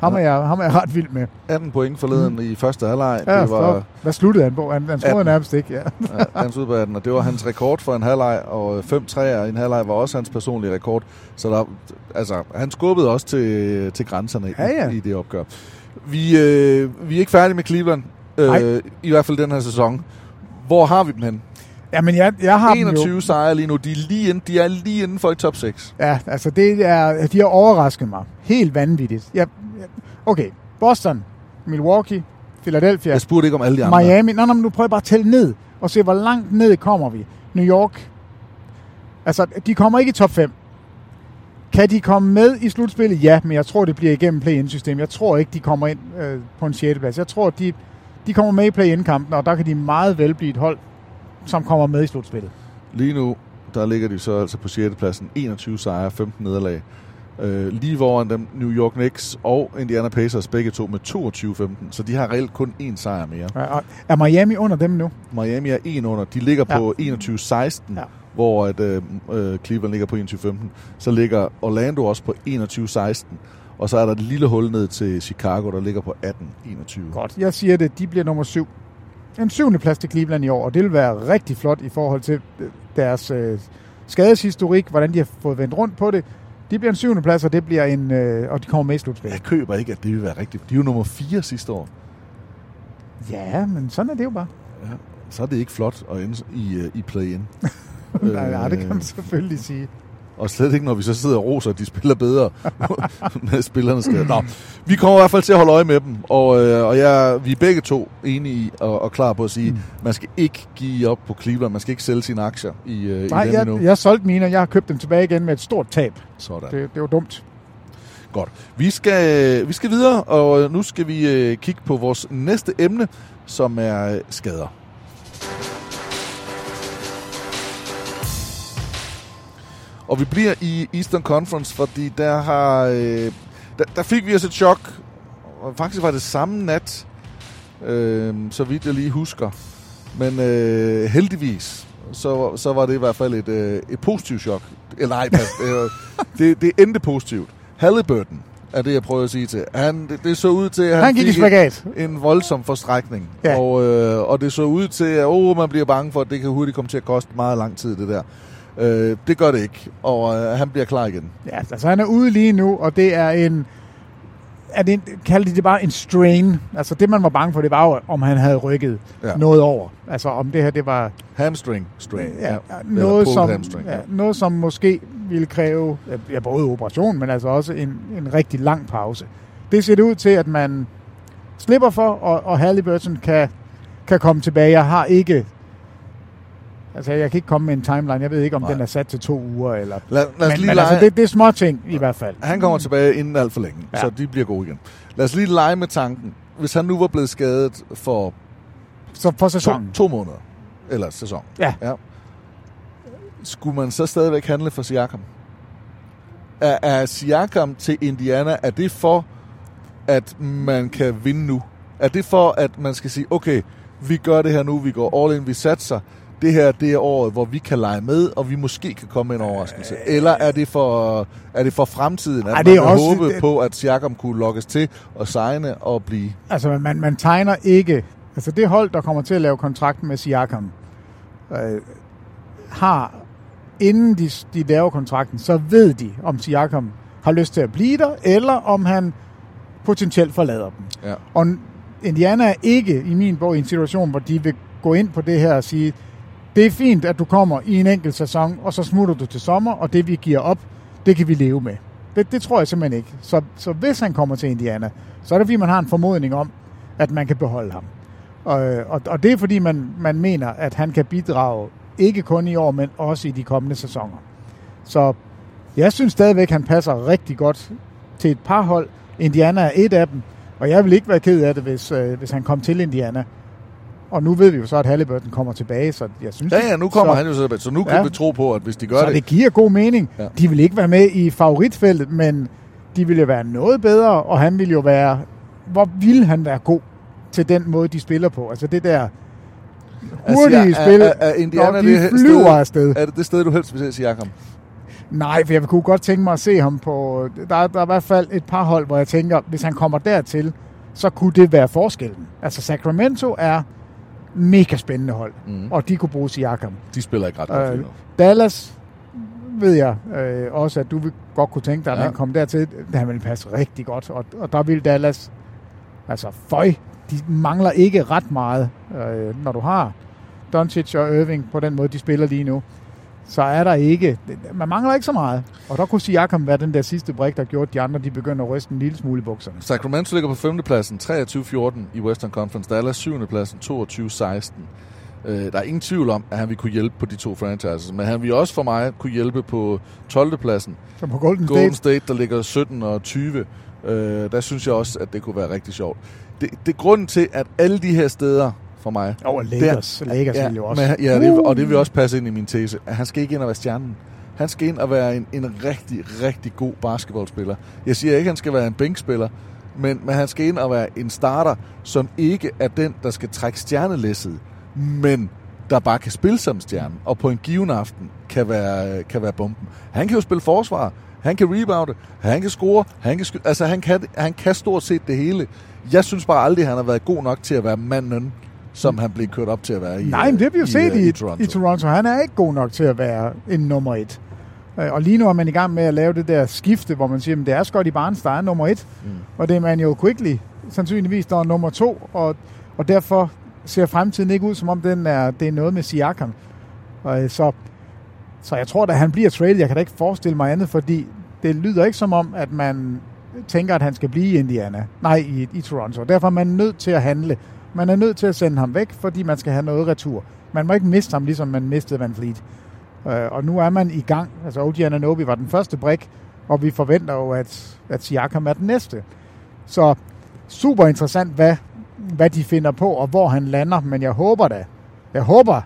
Ham er jeg ret vild med. 18 point forleden i første halvleg. Ja, det var... Hvad sluttede han på? Han troede nærmest ikke, ja. Ja, han sluttede på 18, og det var hans rekord for en halvleg, og 5 træer i en halvleg var også hans personlige rekord. Så der, altså, han skubbede også til grænserne, ja. I det opgør. Vi er ikke færdige med Cleveland, i hvert fald den her sæson. Hvor har vi dem hen? Jamen, jeg har 21 sejre lige nu. De er lige inden for i top 6. Ja, altså de har overrasket mig. Helt vanvittigt. Okay, Boston, Milwaukee, Philadelphia. Jeg spurgte ikke om alle de andre. Miami. Nå, men nu prøver jeg bare at tælle ned og se, hvor langt ned kommer vi. New York. Altså, de kommer ikke i top 5. Kan de komme med i slutspillet? Ja, men jeg tror, det bliver igennem play-in-system. Jeg tror ikke, de kommer ind på en 6. plads. Jeg tror, de kommer med i play-in-kampen, og der kan de meget vel blive et hold, som kommer med i slutspillet. Lige nu, der ligger de så altså på 6. pladsen. 21 sejre, 15 nederlag. Lige foran dem New York Knicks og Indiana Pacers, begge to med 22-15, så de har reelt kun 1 sejr mere. Er Miami under dem nu? Miami er 1 under. De ligger på 21-16, hvor at, Cleveland ligger på 21-15. Så ligger Orlando også på 21-16, og så er der et lille hul ned til Chicago, der ligger på 18-21. Godt. Jeg siger det, de bliver nummer 7. En 7. plads til Cleveland i år, og det vil være rigtig flot i forhold til deres skadeshistorik, hvordan de har fået vendt rundt på det. De bliver en 7. plads, og det bliver og de kommer med i slutspillet. Jeg køber ikke, at det vil være rigtigt. De er jo nummer 4 sidste år. Ja, men sådan er det jo bare. Ja, så er det ikke flot at ende i play-in. Nej, det kan man selvfølgelig sige. Og slet ikke, når vi så sidder og roser, at de spiller bedre med spillerne. Nå, vi kommer i hvert fald til at holde øje med dem, og vi er begge to enige i og klar på at sige, man skal ikke give op på Cleveland, man skal ikke sælge sine aktier i dem endnu. Jeg solgte mine, og jeg har købt dem tilbage igen med et stort tab. Sådan. Det var dumt. Godt. Vi skal videre, og nu skal vi kigge på vores næste emne, som er skader. Og vi bliver i Eastern Conference, fordi der fik vi os et chok. Og faktisk var det samme nat, så vidt jeg lige husker. Men heldigvis, så var det i hvert fald et positivt chok. Eller nej, det endte positivt. Halliburton er det, jeg prøver at sige til. Det så ud til, at han gik i spagat. En voldsom forstrækning. Ja. Og det så ud til, at man bliver bange for, at det kan hurtigt komme til at koste meget lang tid, det der. Det gør det ikke, og han bliver klar igen. Ja, altså han er ude lige nu, og det er kaldte de det bare en strain. Altså det, man var bange for, det var jo, om han havde rykket noget over. Altså om det her, det var... Hamstring. Ja, noget, som måske ville kræve både operation, men altså også en rigtig lang pause. Det ser det ud til, at man slipper for, og Halliburton kan komme tilbage. Jeg har ikke... Altså, jeg kan ikke komme med en timeline. Jeg ved ikke, om den er sat til 2 uger. Eller... Lad os lige lege... altså, det er små ting i hvert fald. Han kommer tilbage inden alt for længe, så de bliver gode igen. Lad os lige lege med tanken. Hvis han nu var blevet skadet for sæsonen. 2 måneder. Eller sæson. Ja. Skulle man så stadigvæk handle for Siakam? Er Siakam til Indiana, er det for, at man kan vinde nu? Er det for, at man skal sige, okay, vi gør det her nu, vi går all in, vi satser. Det her, det er året, hvor vi kan lege med, og vi måske kan komme med en overraskelse. Eller er det for fremtiden, at man kan håbe på, at Siakam kunne lokkes til og signe og blive? Altså, man tegner ikke... Altså, det hold, der kommer til at lave kontrakten med Siakam, har, inden de laver kontrakten, så ved de, om Siakam har lyst til at blive der, eller om han potentielt forlader dem. Ja. Og Indiana er ikke, i min bog, i en situation, hvor de vil gå ind på det her og sige... Det er fint, at du kommer i en enkelt sæson, og så smutter du til sommer, og det, vi giver op, det kan vi leve med. Det tror jeg simpelthen ikke. Så hvis han kommer til Indiana, så er det, fordi man har en formodning om, at man kan beholde ham. Og det er, fordi man mener, at han kan bidrage, ikke kun i år, men også i de kommende sæsoner. Så jeg synes stadigvæk, han passer rigtig godt til et par hold. Indiana er et af dem, og jeg vil ikke være ked af det, hvis han kom til Indiana. Og nu ved vi jo så, at Halliburton kommer tilbage, så jeg synes... Ja, nu kommer han jo tilbage, så nu kan vi tro på, at hvis de gør det... Så det giver god mening. Ja. De vil ikke være med i favoritfeltet, men de ville jo være noget bedre, og han ville jo være... Hvor ville han være god til den måde, de spiller på? Altså det der hurtige spil, når de flyver afsted. Er det det sted, du helst vil se Siakam? Nej, for jeg kunne godt tænke mig at se ham på... Der er i hvert fald et par hold, hvor jeg tænker, hvis han kommer dertil, så kunne det være forskellen. Altså Sacramento er... mega spændende hold, og de kunne bruge Siakam. De spiller ikke ret godt. Dallas, ved jeg også, at du vil godt kunne tænke dig, at han kom dertil. Han ville passe rigtig godt, og der vil Dallas, altså de mangler ikke ret meget, når du har Doncic og Irving på den måde, de spiller lige nu. Så er der ikke, man mangler ikke så meget. Og der kunne Siakam være den der sidste brik, der gjorde de andre, de begynder at ryste en lille smule i bukserne. Sacramento ligger på 5. pladsen, 23-14 i Western Conference. Dallas 7. pladsen, 22-16. Der er ingen tvivl om, at han vil kunne hjælpe på de to franchises, men han vil også for mig kunne hjælpe på 12. pladsen. Som på Golden State, der ligger 17 og 20. Der synes jeg også, at det kunne være rigtig sjovt. Det er grunden til, at alle de her steder, for mig. Og Lakers vil jo også. Men, og det vil også passe ind i min tese. Han skal ikke ind og være stjernen. Han skal ind og være en rigtig, rigtig god basketballspiller. Jeg siger ikke, han skal være en bænkspiller, men han skal ind og være en starter, som ikke er den, der skal trække stjernelæsset, men der bare kan spille som stjerne, og på en given aften kan være bomben. Han kan jo spille forsvar, han kan rebounde, han kan score, han kan stort set det hele. Jeg synes bare aldrig, han har været god nok til at være manden, som han blev kørt op til at være i. Nej, men det har vi jo set i Toronto. Han er ikke god nok til at være en nummer 1. Og lige nu er man i gang med at lave det der skifte, hvor man siger, at det er Scottie Barnes, der er nummer 1. Og det er Emmanuel Quigley, sandsynligvis, der er nummer 2. Og derfor ser fremtiden ikke ud, som om det er noget med Siakam. Så jeg tror, at han bliver traded. Jeg kan da ikke forestille mig andet, fordi det lyder ikke som om, at man tænker, at han skal blive i Indiana. Nej, i Toronto. Derfor er man nødt til at handle. Man er nødt til at sende ham væk, fordi man skal have noget retur. Man må ikke miste ham, ligesom man mistede Van Vliet. Og nu er man i gang. Altså, OG Anunoby var den første brik, og vi forventer jo, at Siakam er den næste. Så super interessant, hvad de finder på, og hvor han lander, men jeg håber da. Jeg håber,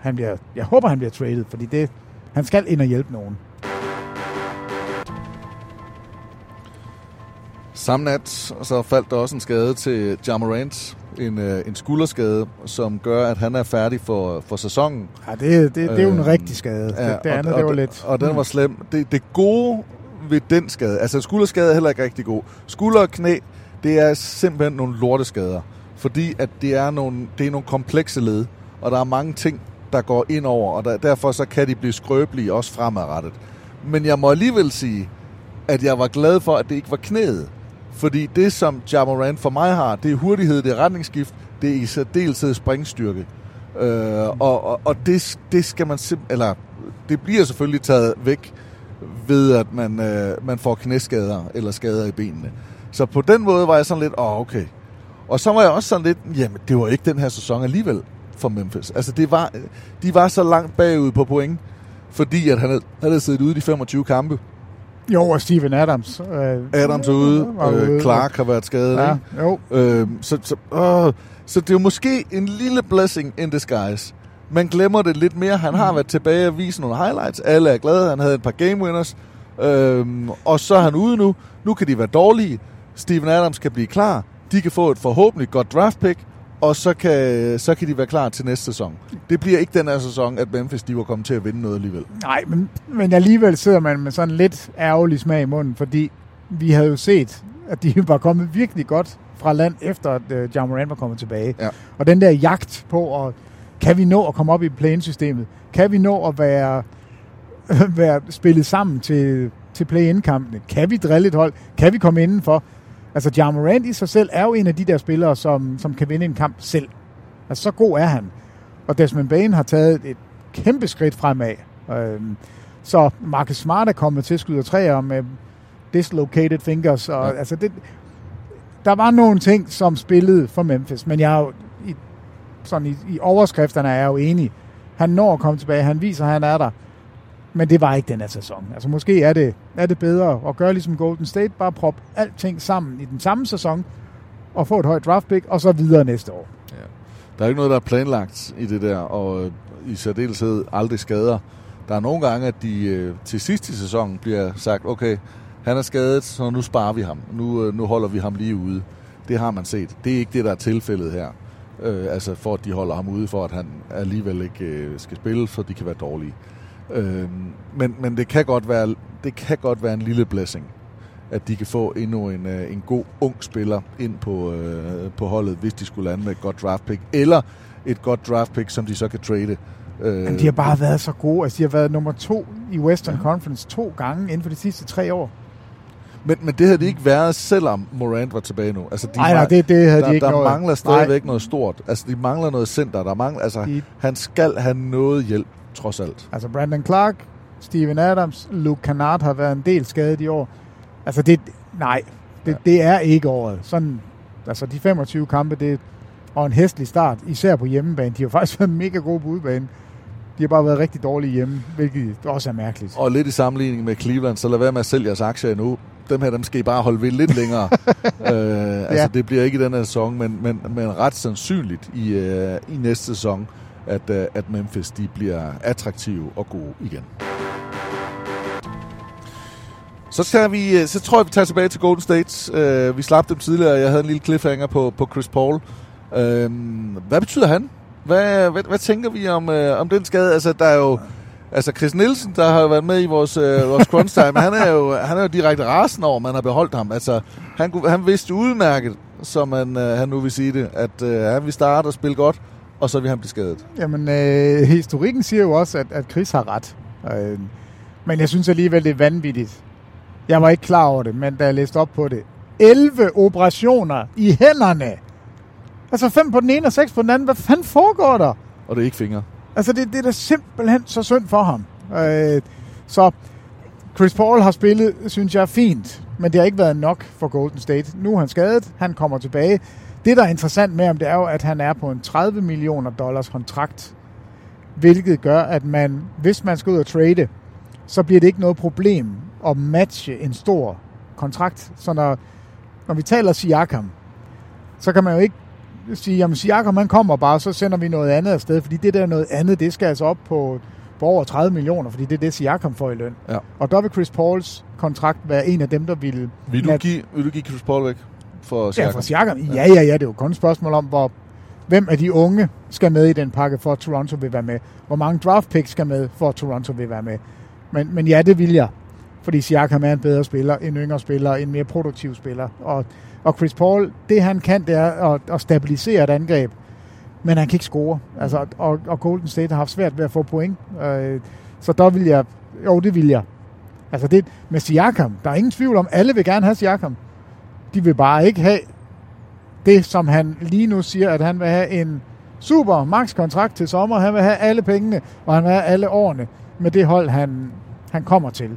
han bliver traded, fordi han skal ind og hjælpe nogen. Samme nat så faldt der også en skade til Ja Morant, en skulderskade, som gør, at han er færdig for sæsonen. Ja, det er jo en rigtig skade. Ja, det andet, det var lidt... Og den var slem. Det gode ved den skade, altså skulderskade er heller ikke rigtig god. Skulder og knæ, det er simpelthen nogle lorteskader, fordi at det er nogle komplekse led, og der er mange ting, der går ind over, og derfor så kan de blive skrøbelige også fremadrettet. Men jeg må alligevel sige, at jeg var glad for, at det ikke var knæet. Fordi det, som Ja Morant for mig har, det er hurtighed, det er retningsskift, det er i særdeleshed springstyrke. Og det skal man det bliver selvfølgelig taget væk ved, at man får knæskader eller skader i benene. Så på den måde var jeg sådan lidt, okay. Og så var jeg også sådan lidt, jamen det var ikke den her sæson alligevel for Memphis. Altså de var så langt bagud på point, fordi at han havde siddet ude i de 25 kampe. Jo, og Steven Adams. Adams er ude. Clark har været skadet. Ja, jo. Så det er jo måske en lille blessing in disguise. Man glemmer det lidt mere. Han har været tilbage og vise nogle highlights. Alle er glade. Han havde et par game winners. Og så er han ude nu. Nu kan de være dårlige. Steven Adams kan blive klar. De kan få et forhåbentlig godt draft pick. Og så kan de være klar til næste sæson. Det bliver ikke den her sæson, at Memphis de var kommet til at vinde noget alligevel. Nej, men alligevel sidder man med sådan lidt ærgerlig smag i munden, fordi vi havde jo set, at de var kommet virkelig godt fra land, efter at Ja Morant var kommet tilbage. Ja. Og den der jagt på, og kan vi nå at komme op i play-in-systemet? Kan vi nå at være spillet sammen til play-in-kampene? Kan vi drille et hold? Kan vi komme indenfor? Altså, Ja Morant i sig selv er jo en af de der spillere, som kan vinde en kamp selv. Altså, så god er han. Og Desmond Bane har taget et kæmpe skridt fremad. Så Marcus Smart er kommet til at skyde træer med dislocated fingers. Og, ja. Altså, der var nogle ting, som spillede for Memphis, men jeg er jo i overskrifterne er jeg jo enig. Han når at komme tilbage, han viser, at han er der. Men det var ikke den her sæson. Altså måske er det bedre at gøre ligesom Golden State, bare proppe alting sammen i den samme sæson, og få et højt draftpick, og så videre næste år. Ja. Der er ikke noget, der er planlagt i det der, og i særdeleshed aldrig skader. Der er nogle gange, at de til sidst i sæsonen bliver sagt, okay, han er skadet, så nu sparer vi ham. Nu holder vi ham lige ude. Det har man set. Det er ikke det, der er tilfældet her. Altså for, at de holder ham ude, for at han alligevel ikke skal spille, så de kan være dårlige. Men det kan godt være en lille blessing, at de kan få endnu en god ung spiller ind på holdet, hvis de skulle lande med et godt draftpick, eller et godt draftpick, som de så kan trade. Men de har bare været så gode. Altså, de har været nummer 2 i Western Conference 2 gange inden for de sidste 3 år. Men det havde det ikke været, selvom Morant var tilbage nu. Altså, det havde de ikke. Der mangler stadigvæk noget stort. Altså, de mangler noget center. Han skal have noget hjælp. Trods alt. Altså Brandon Clark, Steven Adams, Luke Kennard har været en del skadet i år. Altså det er ikke året. Sådan, altså de 25 kampe, og en hæstlig start, især på hjemmebane. De har faktisk været mega gode på udebane. De har bare været rigtig dårlige hjemme, hvilket også er mærkeligt. Og lidt i sammenligning med Cleveland, så lad være med at sælge jeres aktier endnu. Dem her, dem skal I bare holde ved lidt længere. Altså det bliver ikke i den her sæson, men ret sandsynligt i næste sæson, at Memphis de bliver attraktive og gode igen. Så tror jeg, vi tager tilbage til Golden State. Vi slap dem tidligere. Jeg havde en lille cliffhanger på Chris Paul. Hvad betyder han? Hvad tænker vi om den skade? Altså, der er jo... Altså, Chris Nielsen, der har været med i vores crunch time, han er jo direkte rasende over, man har beholdt ham. Altså, han vidste udmærket, som han nu vil sige det, at han vil starte og spille godt, og så vil han blive skadet. Jamen, historikken siger jo også, at Chris har ret. Men jeg synes alligevel, det er vanvittigt. Jeg var ikke klar over det, men da jeg læste op på det. 11 operationer i hænderne. Altså 5 på den ene og 6 på den anden. Hvad fanden foregår der? Og det er ikke fingre. Altså, det er da simpelthen så synd for ham. Så Chris Paul har spillet, synes jeg, fint. Men det har ikke været nok for Golden State. Nu er han skadet. Han kommer tilbage. Det, der er interessant med ham, det er jo, at han er på en $30 million kontrakt, hvilket gør, at man, hvis man skal ud og trade, så bliver det ikke noget problem at matche en stor kontrakt. Så når vi taler Siakam, så kan man jo ikke sige, jamen Siakam han kommer bare, så sender vi noget andet afsted, fordi det der noget andet, det skal altså op på over 30 millioner, fordi det er det Siakam får i løn. Ja. Og der vil Chris Pauls kontrakt være en af dem, der ville... Vil du give Chris Paul væk for Siakam? Ja, for Siakam. Ja, det er jo kun et spørgsmål om, hvem af de unge skal med i den pakke, for at Toronto vil være med. Hvor mange draft picks skal med, for at Toronto vil være med. Men ja, det vil jeg. Fordi Siakam er en bedre spiller, en yngre spiller, en mere produktiv spiller. Og Chris Paul, det han kan, det er at stabilisere et angreb. Men han kan ikke score. Altså, og Golden State har haft svært ved at få point. Så der vil jeg... Jo, det vil jeg. Altså, det med Siakam. Der er ingen tvivl om, alle vil gerne have Siakam. De vil bare ikke have det, som han lige nu siger, at han vil have en super max-kontrakt til sommer. Han vil have alle pengene, og han vil have alle årene med det hold, han kommer til.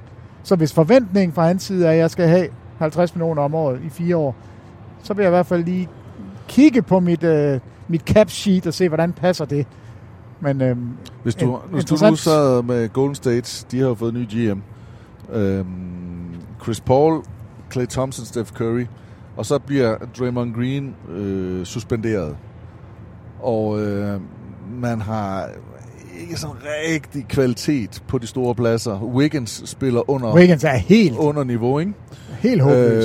Så hvis forventningen fra hans side er, at jeg skal have 50 millioner om året i 4 år, så vil jeg i hvert fald lige kigge på mit cap sheet og se, hvordan passer det. Men hvis du nu sad med Golden State, de har jo fået ny GM. Chris Paul, Klay Thompson, Steph Curry, og så bliver Draymond Green suspenderet. Og man har ikke sådan rigtig kvalitet på de store pladser. Wiggins spiller under... Wiggins er helt... Under niveau, ikke? Helt håbløs.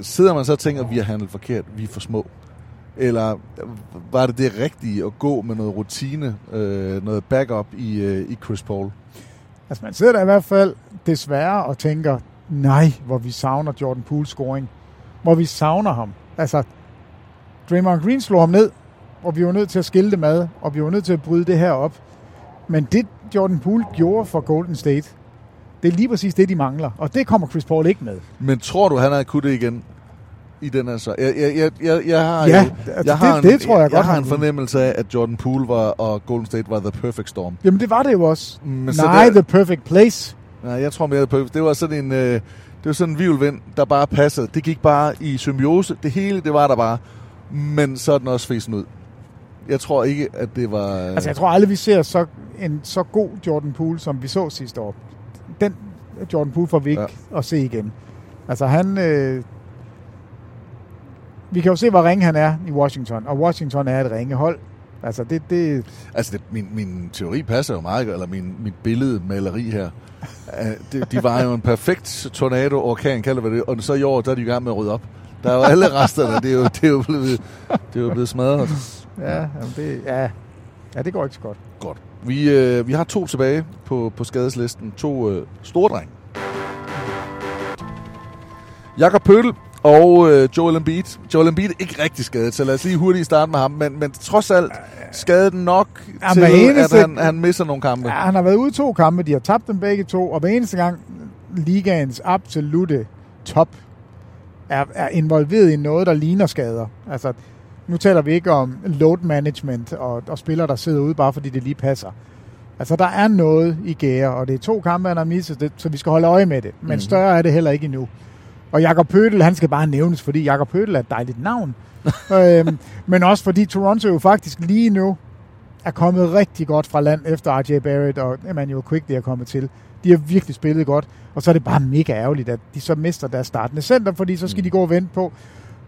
Sidder man så og tænker, at vi har handlet forkert, vi er for små. Eller var det rigtige at gå med noget rutine, noget backup i Chris Paul? Altså man sidder der i hvert fald desværre og tænker, nej, hvor vi savner Jordan Poole scoring. Hvor vi savner ham. Altså, Draymond Green slog ham ned, og vi var nødt til at skille det med, og vi var nødt til at bryde det her op. Men det Jordan Poole gjorde for Golden State, det er lige præcis det, de mangler. Og det kommer Chris Paul ikke med. Men tror du, han havde kunnet det igen? I den altså. Jeg har en fornemmelse af, at Jordan Poole var, og Golden State var the perfect storm. Jamen det var det jo også. Men nej, the perfect place. Nej, jeg tror mere the perfect. Det var sådan en, det var sådan en hvirvelvind, der bare passede. Det gik bare i symbiose. Det hele, det var der bare. Men så er den også fesen ud. Jeg tror ikke, at det var... Altså jeg tror aldrig, vi ser så god Jordan Poole, som vi så sidste år. Den Jordan Poole får vi ikke at se igen. Altså han... Vi kan jo se, hvor ringe han er i Washington, og Washington er et ringehold. Altså, min teori passer jo meget, eller mit billedmaleri her. De var jo en perfekt tornado-orkan, kalder vi det, og så i år, der er de i gang med at rydde op. Der er jo alle resterne, det er jo blevet smadret. Ja, det går ikke så godt. Godt. Vi har 2 tilbage på skadeslisten. 2 store drenge. Jakob Pøtl og Joel Embiid. Joel Embiid er ikke rigtig skadet, så lad os lige hurtigt starte med ham, men trods alt skadet nok til, at han misser nogle kampe. Ja, han har været ude 2 kampe, de har tabt dem begge 2, og hver eneste gang ligaens absolute top er involveret i noget, der ligner skader. Altså, nu taler vi ikke om load management og spillere, der sidder ude, bare fordi det lige passer. Altså, der er noget i gære, og det er 2 kampe, han har misset, så vi skal holde øje med det. Men større er det heller ikke endnu. Og Jakob Pøtl, han skal bare nævnes, fordi Jakob Pøtl er et dejligt navn. Men også fordi Toronto jo faktisk lige nu er kommet rigtig godt fra land, efter RJ Barrett og Emmanuel Quick, de er kommet til. De har virkelig spillet godt, og så er det bare mega ærgerligt, at de så mister deres startende center, fordi så skal de gå og vente på,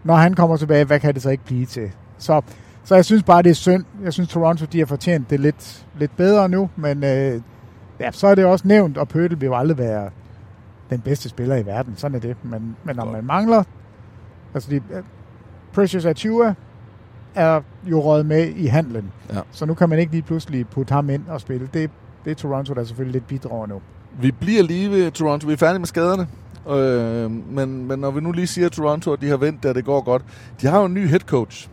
når han kommer tilbage, hvad kan det så ikke blive til? Så jeg synes bare, det er synd. Jeg synes, Toronto, de har fortjent det lidt bedre nu, men så er det også nævnt, og Pøtl vil jo aldrig være den bedste spiller i verden, sådan er det. Men når man mangler... Altså, Precious Achiuwa er jo røget med i handlen. Ja. Så nu kan man ikke lige pludselig putte ham ind og spille. Det er Toronto, der selvfølgelig lidt bidrager nu. Vi bliver lige ved Toronto. Vi er færdige med skaderne. Men når vi nu lige siger Toronto, at de har vendt, at det går godt. De har jo en ny head coach.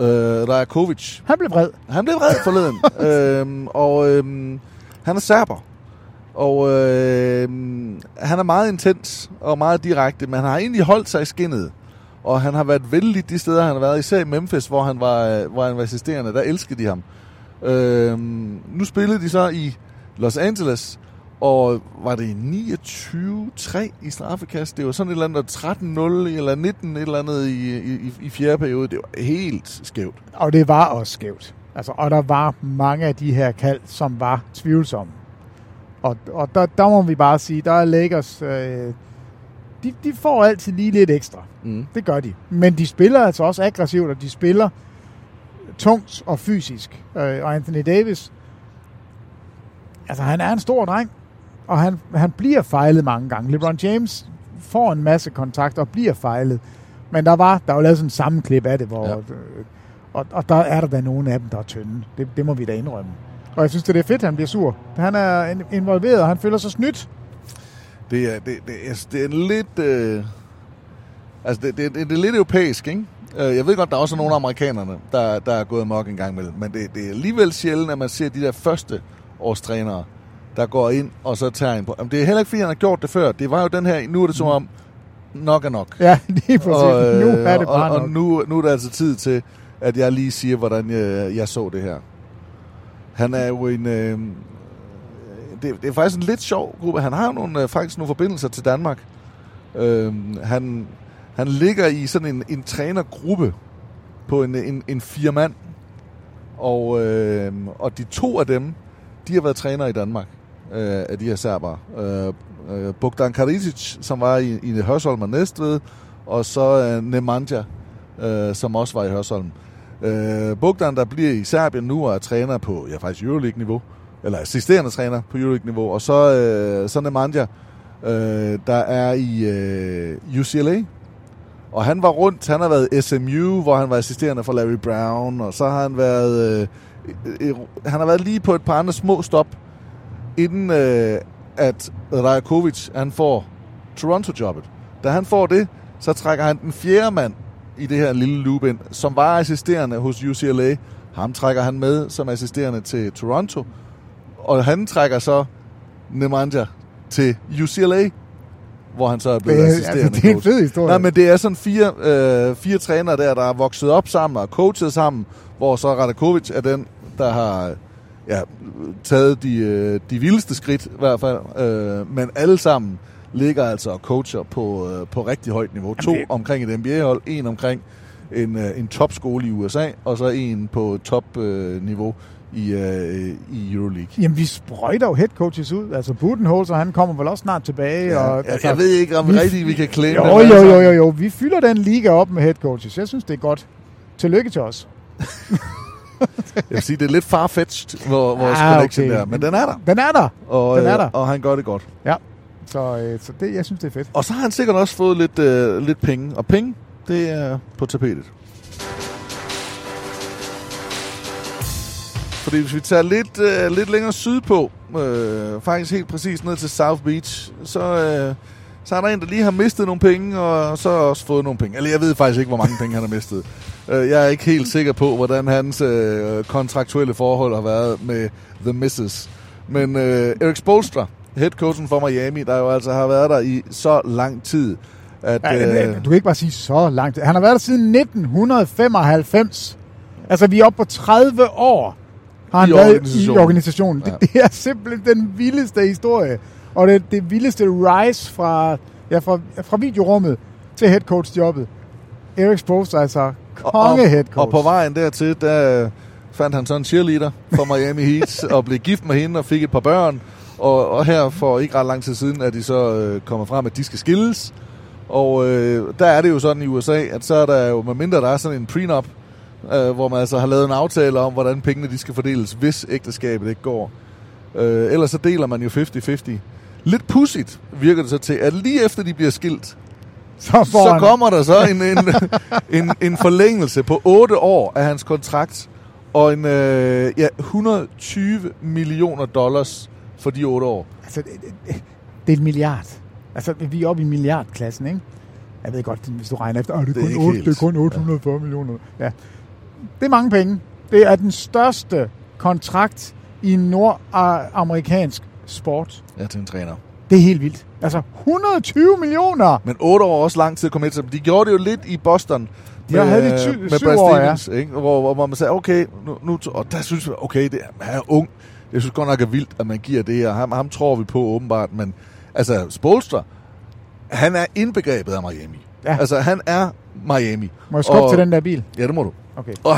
Rajakovic. Han blev vred. Han blev vred forleden. Han er serber. Og han er meget intens og meget direkte, men han har egentlig holdt sig i skindet. Og han har været vældig de steder, han har været, især i Memphis, hvor han var assisterende. Der elskede de ham. Nu spillede de så i Los Angeles, og var det 29-3 i straffekast? Det var sådan et eller andet 13-0 eller 19 et eller andet i fjerde periode. Det var helt skævt. Og det var også skævt. Altså, og der var mange af de her kald, som var tvivlsomme. Og der må vi bare sige, der er Lakers... De får altid lige lidt ekstra. Mm. Det gør de. Men de spiller altså også aggressivt, og de spiller tungt og fysisk. Og Anthony Davis, altså han er en stor dreng, og han bliver fejlet mange gange. LeBron James får en masse kontakter og bliver fejlet. Men der var lavet sådan en sammenklip af det, hvor, ja. og der er der nogle af dem, der er tynde. Det må vi da indrømme. Og jeg synes, det er fedt, han bliver sur. Han er involveret, og han føler sig snydt. Det er en lidt... altså, det er lidt europæisk, ikke? Jeg ved godt, der er også nogle af amerikanerne, der er gået amok en gang imellem. Men det er alligevel sjældent, at man ser de der førsteårstrænere, der går ind og så tager en på. Jamen, det er heller ikke, fordi han har gjort det før. Det var jo den her... Nu er det som om, nok er nok. Ja, lige præcis. Nu er det bare nok. Og nu er det altså tid til, at jeg lige siger, hvordan jeg så det her. Han er jo en... Det er faktisk en lidt sjov gruppe. Han har jo faktisk nogle forbindelser til Danmark. Han ligger i sådan en trænergruppe på en firmand. Og de to af dem, de har været trænere i Danmark, af de her serbere. Bogdan Karicic, som var i Hørsholm og Næstved, og så Nemanja, som også var i Hørsholm. Bogdan, der bliver i Serbien nu og er træner på, ja faktisk Euroleague-niveau, eller assisterende træner på Euroleague-niveau, og så Nemanja, der er i UCLA, og han var rundt, han har været SMU, hvor han var assisterende for Larry Brown, og så har han været, han har været lige på et par andre små stop, inden at Rajakovic, han får Toronto-jobbet. Da han får det, så trækker han den fjerde mand i det her lille loop ind, som var assisterende hos UCLA. Ham trækker han med som assisterende til Toronto, og han trækker så Nemanja til UCLA, hvor han så er blevet assisterende. Altså, det er en fed historie. Nej, men det er sådan fire trænere der er vokset op sammen og coachet sammen, hvor så Rajakovic er den, der har taget de vildeste skridt i hvert fald, men alle sammen ligger altså og coacher på rigtig højt niveau. To omkring et NBA-hold, en omkring en topskole i USA, og så en på topniveau i Euroleague. Jamen, vi sprøjter jo headcoaches ud. Altså, Budenholzer, han kommer vel også snart tilbage. Ja, og, altså, jeg ved ikke, om vi kan klemme. Jo. Vi fylder den liga op med headcoaches. Jeg synes, det er godt. Tillykke til os. Jeg vil sige, det er lidt farfetched, vores connection okay. Der. Men den er der. Og han gør det godt. Ja, så det, jeg synes, det er fedt. Og så har han sikkert også fået lidt penge. Og penge, det er på tapetet. Fordi hvis vi tager lidt længere sydpå, faktisk helt præcis ned til South Beach, så er der en, der lige har mistet nogle penge, og så også fået nogle penge. Eller jeg ved faktisk ikke, hvor mange penge han har mistet. Jeg er ikke helt sikker på, hvordan hans kontraktuelle forhold har været med The Misses. Men Erik Spoelstra, headcoachen for Miami, der jo altså har været der i så lang tid. At, du kan ikke bare sige så lang tid. Han har været der siden 1995. Altså, vi er oppe på 30 år. Har han været i organisationen. Ja. Det er simpelthen den vildeste historie. Og det vildeste rise fra videorummet til headcoach-jobbet. Erik Spoelstra, altså konge-headcoach. Og på vejen dertil, der fandt han så en cheerleader fra Miami Heat, og blev gift med hende og fik et par børn. Og her for ikke ret lang tid siden, at de så kommer frem, at de skal skilles. Og der er det jo sådan i USA, at så er der jo, medmindre der er sådan en prenup, hvor man altså har lavet en aftale om, hvordan pengene de skal fordeles, hvis ægteskabet ikke går. Ellers så deler man jo 50-50. Lidt pudsigt virker det så til, at lige efter de bliver skilt, så kommer der så en forlængelse på 8 år af hans kontrakt, og en $120 million for de 8 år. Altså, det er en milliard. Altså, vi er oppe i milliardklassen, ikke? Jeg ved godt, hvis du regner efter, det er kun 840 millioner. Ja. Det er mange penge. Det er den største kontrakt i nordamerikansk sport. Ja, til en træner. Det er helt vildt. Altså, 120 millioner! Men 8 år også lang tid at komme ind til dem. De gjorde det jo lidt i Boston. Der havde de 7 år, ja. Ikke? Hvor man sagde, okay, nu og der synes jeg, okay, det er ung. Jeg synes godt nok er vildt, at man giver det her. Ham tror vi på åbenbart, men altså, Spoelstra, han er indbegrebet af Miami. Ja. Altså, han er Miami. Må jeg skubbe til den der bil? Ja, det må du. Okay. Og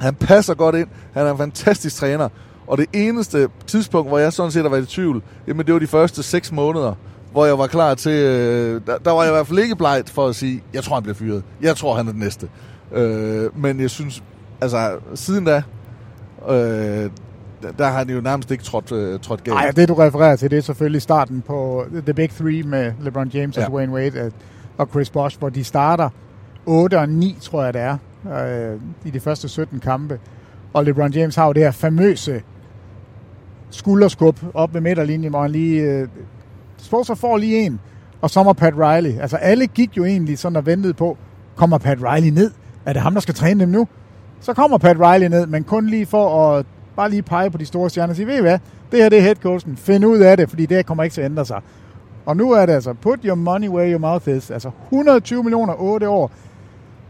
han passer godt ind. Han er en fantastisk træner. Og det eneste tidspunkt, hvor jeg sådan set har været i tvivl, jamen det var de første 6 måneder, hvor jeg var klar til... Der var jeg i hvert fald ikke blejt for at sige, jeg tror, han bliver fyret. Jeg tror, han er den næste. Men jeg synes... Altså, siden da... der har de jo nærmest ikke trådt galt. Nej, det du refererer til, det er selvfølgelig starten på The Big Three med LeBron James, ja, og Dwayne Wade og Chris Bosh, hvor de starter 8 og 9, tror jeg det er, i de første 17 kampe. Og LeBron James har jo det her famøse skulderskub op ved midterlinjen, hvor han lige Spoelstra får lige en, og så var Pat Riley. Altså alle gik jo egentlig sådan og ventede på, kommer Pat Riley ned? Er det ham, der skal træne dem nu? Så kommer Pat Riley ned, men kun lige for at bare lige pege på de store stjerner og sige, ved I hvad, det her det er headcoachen, find ud af det, fordi det her kommer ikke til at ændre sig. Og nu er det altså, put your money where your mouth is, altså 120 millioner 8 år.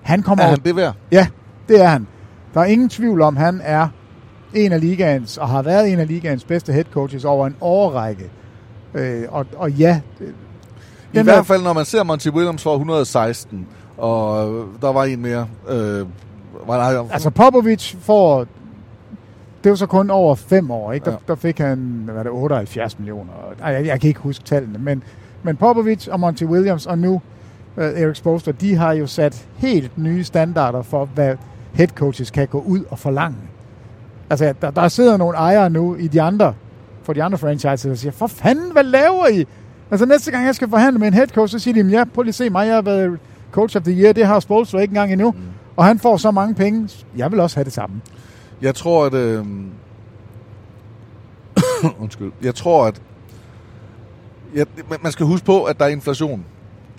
Han kommer... Er han det værd? Ja, det er han. Der er ingen tvivl om, han er en af ligaens, og har været en af ligaens bedste headcoaches over en årrække. Og ja... I hvert fald, når man ser Monty Williams for 116, og der var en mere... Altså Popovich får... Det var så kun over 5 år, ikke? Der fik han, hvad det, 78 millioner. Jeg kan ikke huske tallene, men Popovich og Monty Williams og nu Erik Spoelstra, de har jo sat helt nye standarder for, hvad headcoaches kan gå ud og forlange. Altså, der sidder nogle ejere nu i de andre franchises, der siger, for fanden, hvad laver I? Altså, næste gang jeg skal forhandle med en headcoach, så siger de, ja, prøv lige at se mig, jeg har været coach of the year, det har Spoelstra ikke engang endnu, og han får så mange penge, jeg vil også have det samme. Jeg tror, at... Undskyld. Jeg tror, at... man skal huske på, at der er inflation.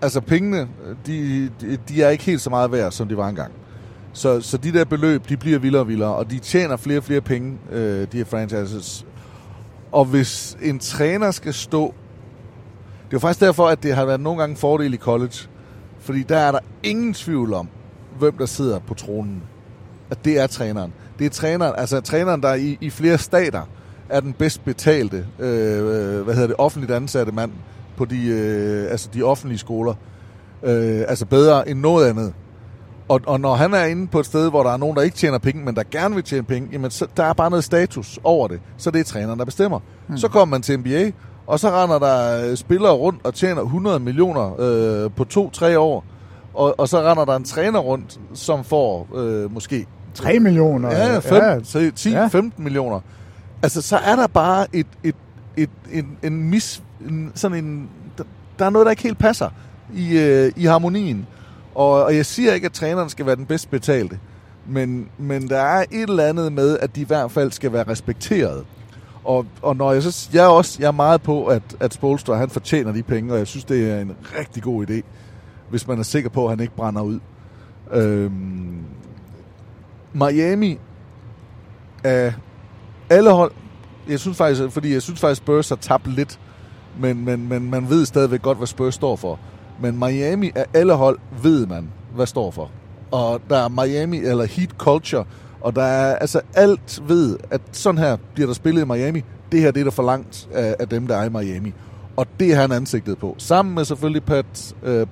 Altså, pengene, de er ikke helt så meget værd, som de var engang. Så de der beløb, de bliver vildere og vildere, og de tjener flere og flere penge, de her franchises. Og hvis en træner skal stå... Det er jo faktisk derfor, at det har været nogle gange en fordel i college. Fordi der er der ingen tvivl om, hvem der sidder på tronen. At det er træneren. Det er træneren, altså træneren, der i flere stater er den bedst betalte, offentligt ansatte mand på de offentlige skoler. Altså bedre end noget andet. Og når han er inde på et sted, hvor der er nogen, der ikke tjener penge, men der gerne vil tjene penge, jamen så, der er bare noget status over det. Så det er træneren, der bestemmer. Så kommer man til NBA, og så render der spillere rundt og tjener 100 millioner på 2-3 år. Og så render der en træner rundt, som får måske... 3 millioner. Ja, 10-15 millioner. Altså, så er der bare der er noget, der ikke helt passer i harmonien. Og jeg siger ikke, at træneren skal være den bedst betalte, men der er et eller andet med, at de i hvert fald skal være respekteret. Og når jeg så... Jeg er meget på, at Spoelstra, han fortjener de penge, og jeg synes, det er en rigtig god idé, hvis man er sikker på, at han ikke brænder ud. Miami af alle hold, jeg synes faktisk Spurs har tabt lidt, men man ved stadigvæk godt, hvad Spurs står for. Men Miami af alle hold ved man, hvad står for. Og der er Miami eller Heat Culture, og der er altså alt ved, at sådan her bliver der spillet i Miami. Det her det er der forlangt af dem, der er i Miami. Og det har han ansigtet på. Sammen med selvfølgelig Pat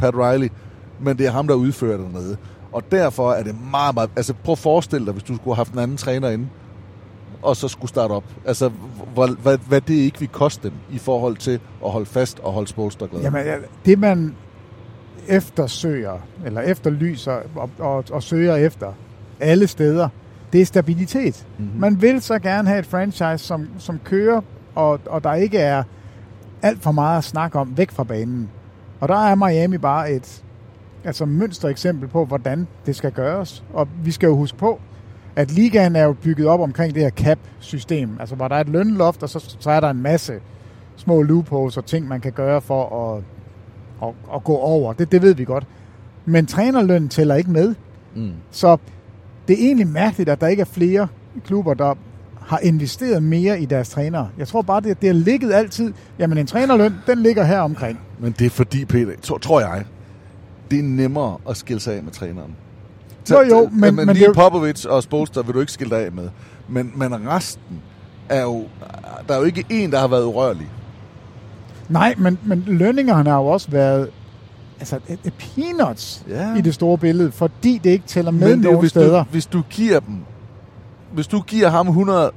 Riley, men det er ham, der udfører det dernede. Og derfor er det meget, meget... Altså, prøv at forestille dig, hvis du skulle have haft en anden træner inde, og så skulle starte op. Altså, hvad det ikke vil koste dem, i forhold til at holde fast og holde Spoelstra glad. Jamen, det man eftersøger, eller efterlyser, og søger efter alle steder, det er stabilitet. Mm-hmm. Man vil så gerne have et franchise, som kører, og der ikke er alt for meget at snakke om væk fra banen. Og der er Miami bare et... altså mønstereksempel på, hvordan det skal gøres. Og vi skal jo huske på, at ligaen er jo bygget op omkring det her cap-system. Altså, hvor der er et lønloft, og så er der en masse små loopholes og ting, man kan gøre for at gå over. Det ved vi godt. Men trænerlønnen tæller ikke med. Mm. Så det er egentlig mærkeligt, at der ikke er flere klubber, der har investeret mere i deres trænere. Jeg tror bare, det har ligget altid. Jamen, en trænerløn, den ligger her omkring. Men det er fordi, Peter, tror jeg... Det er nemmere at skille sig af med træneren. Men lige Popovich og Spoelstra vil du ikke skille dig af med. Men resten er jo... Der er jo ikke en, der har været urørlig. Nej, men lønningerne har jo også været... Altså, peanuts i det store billede, fordi det ikke tæller med nogen steder. Hvis du giver ham 100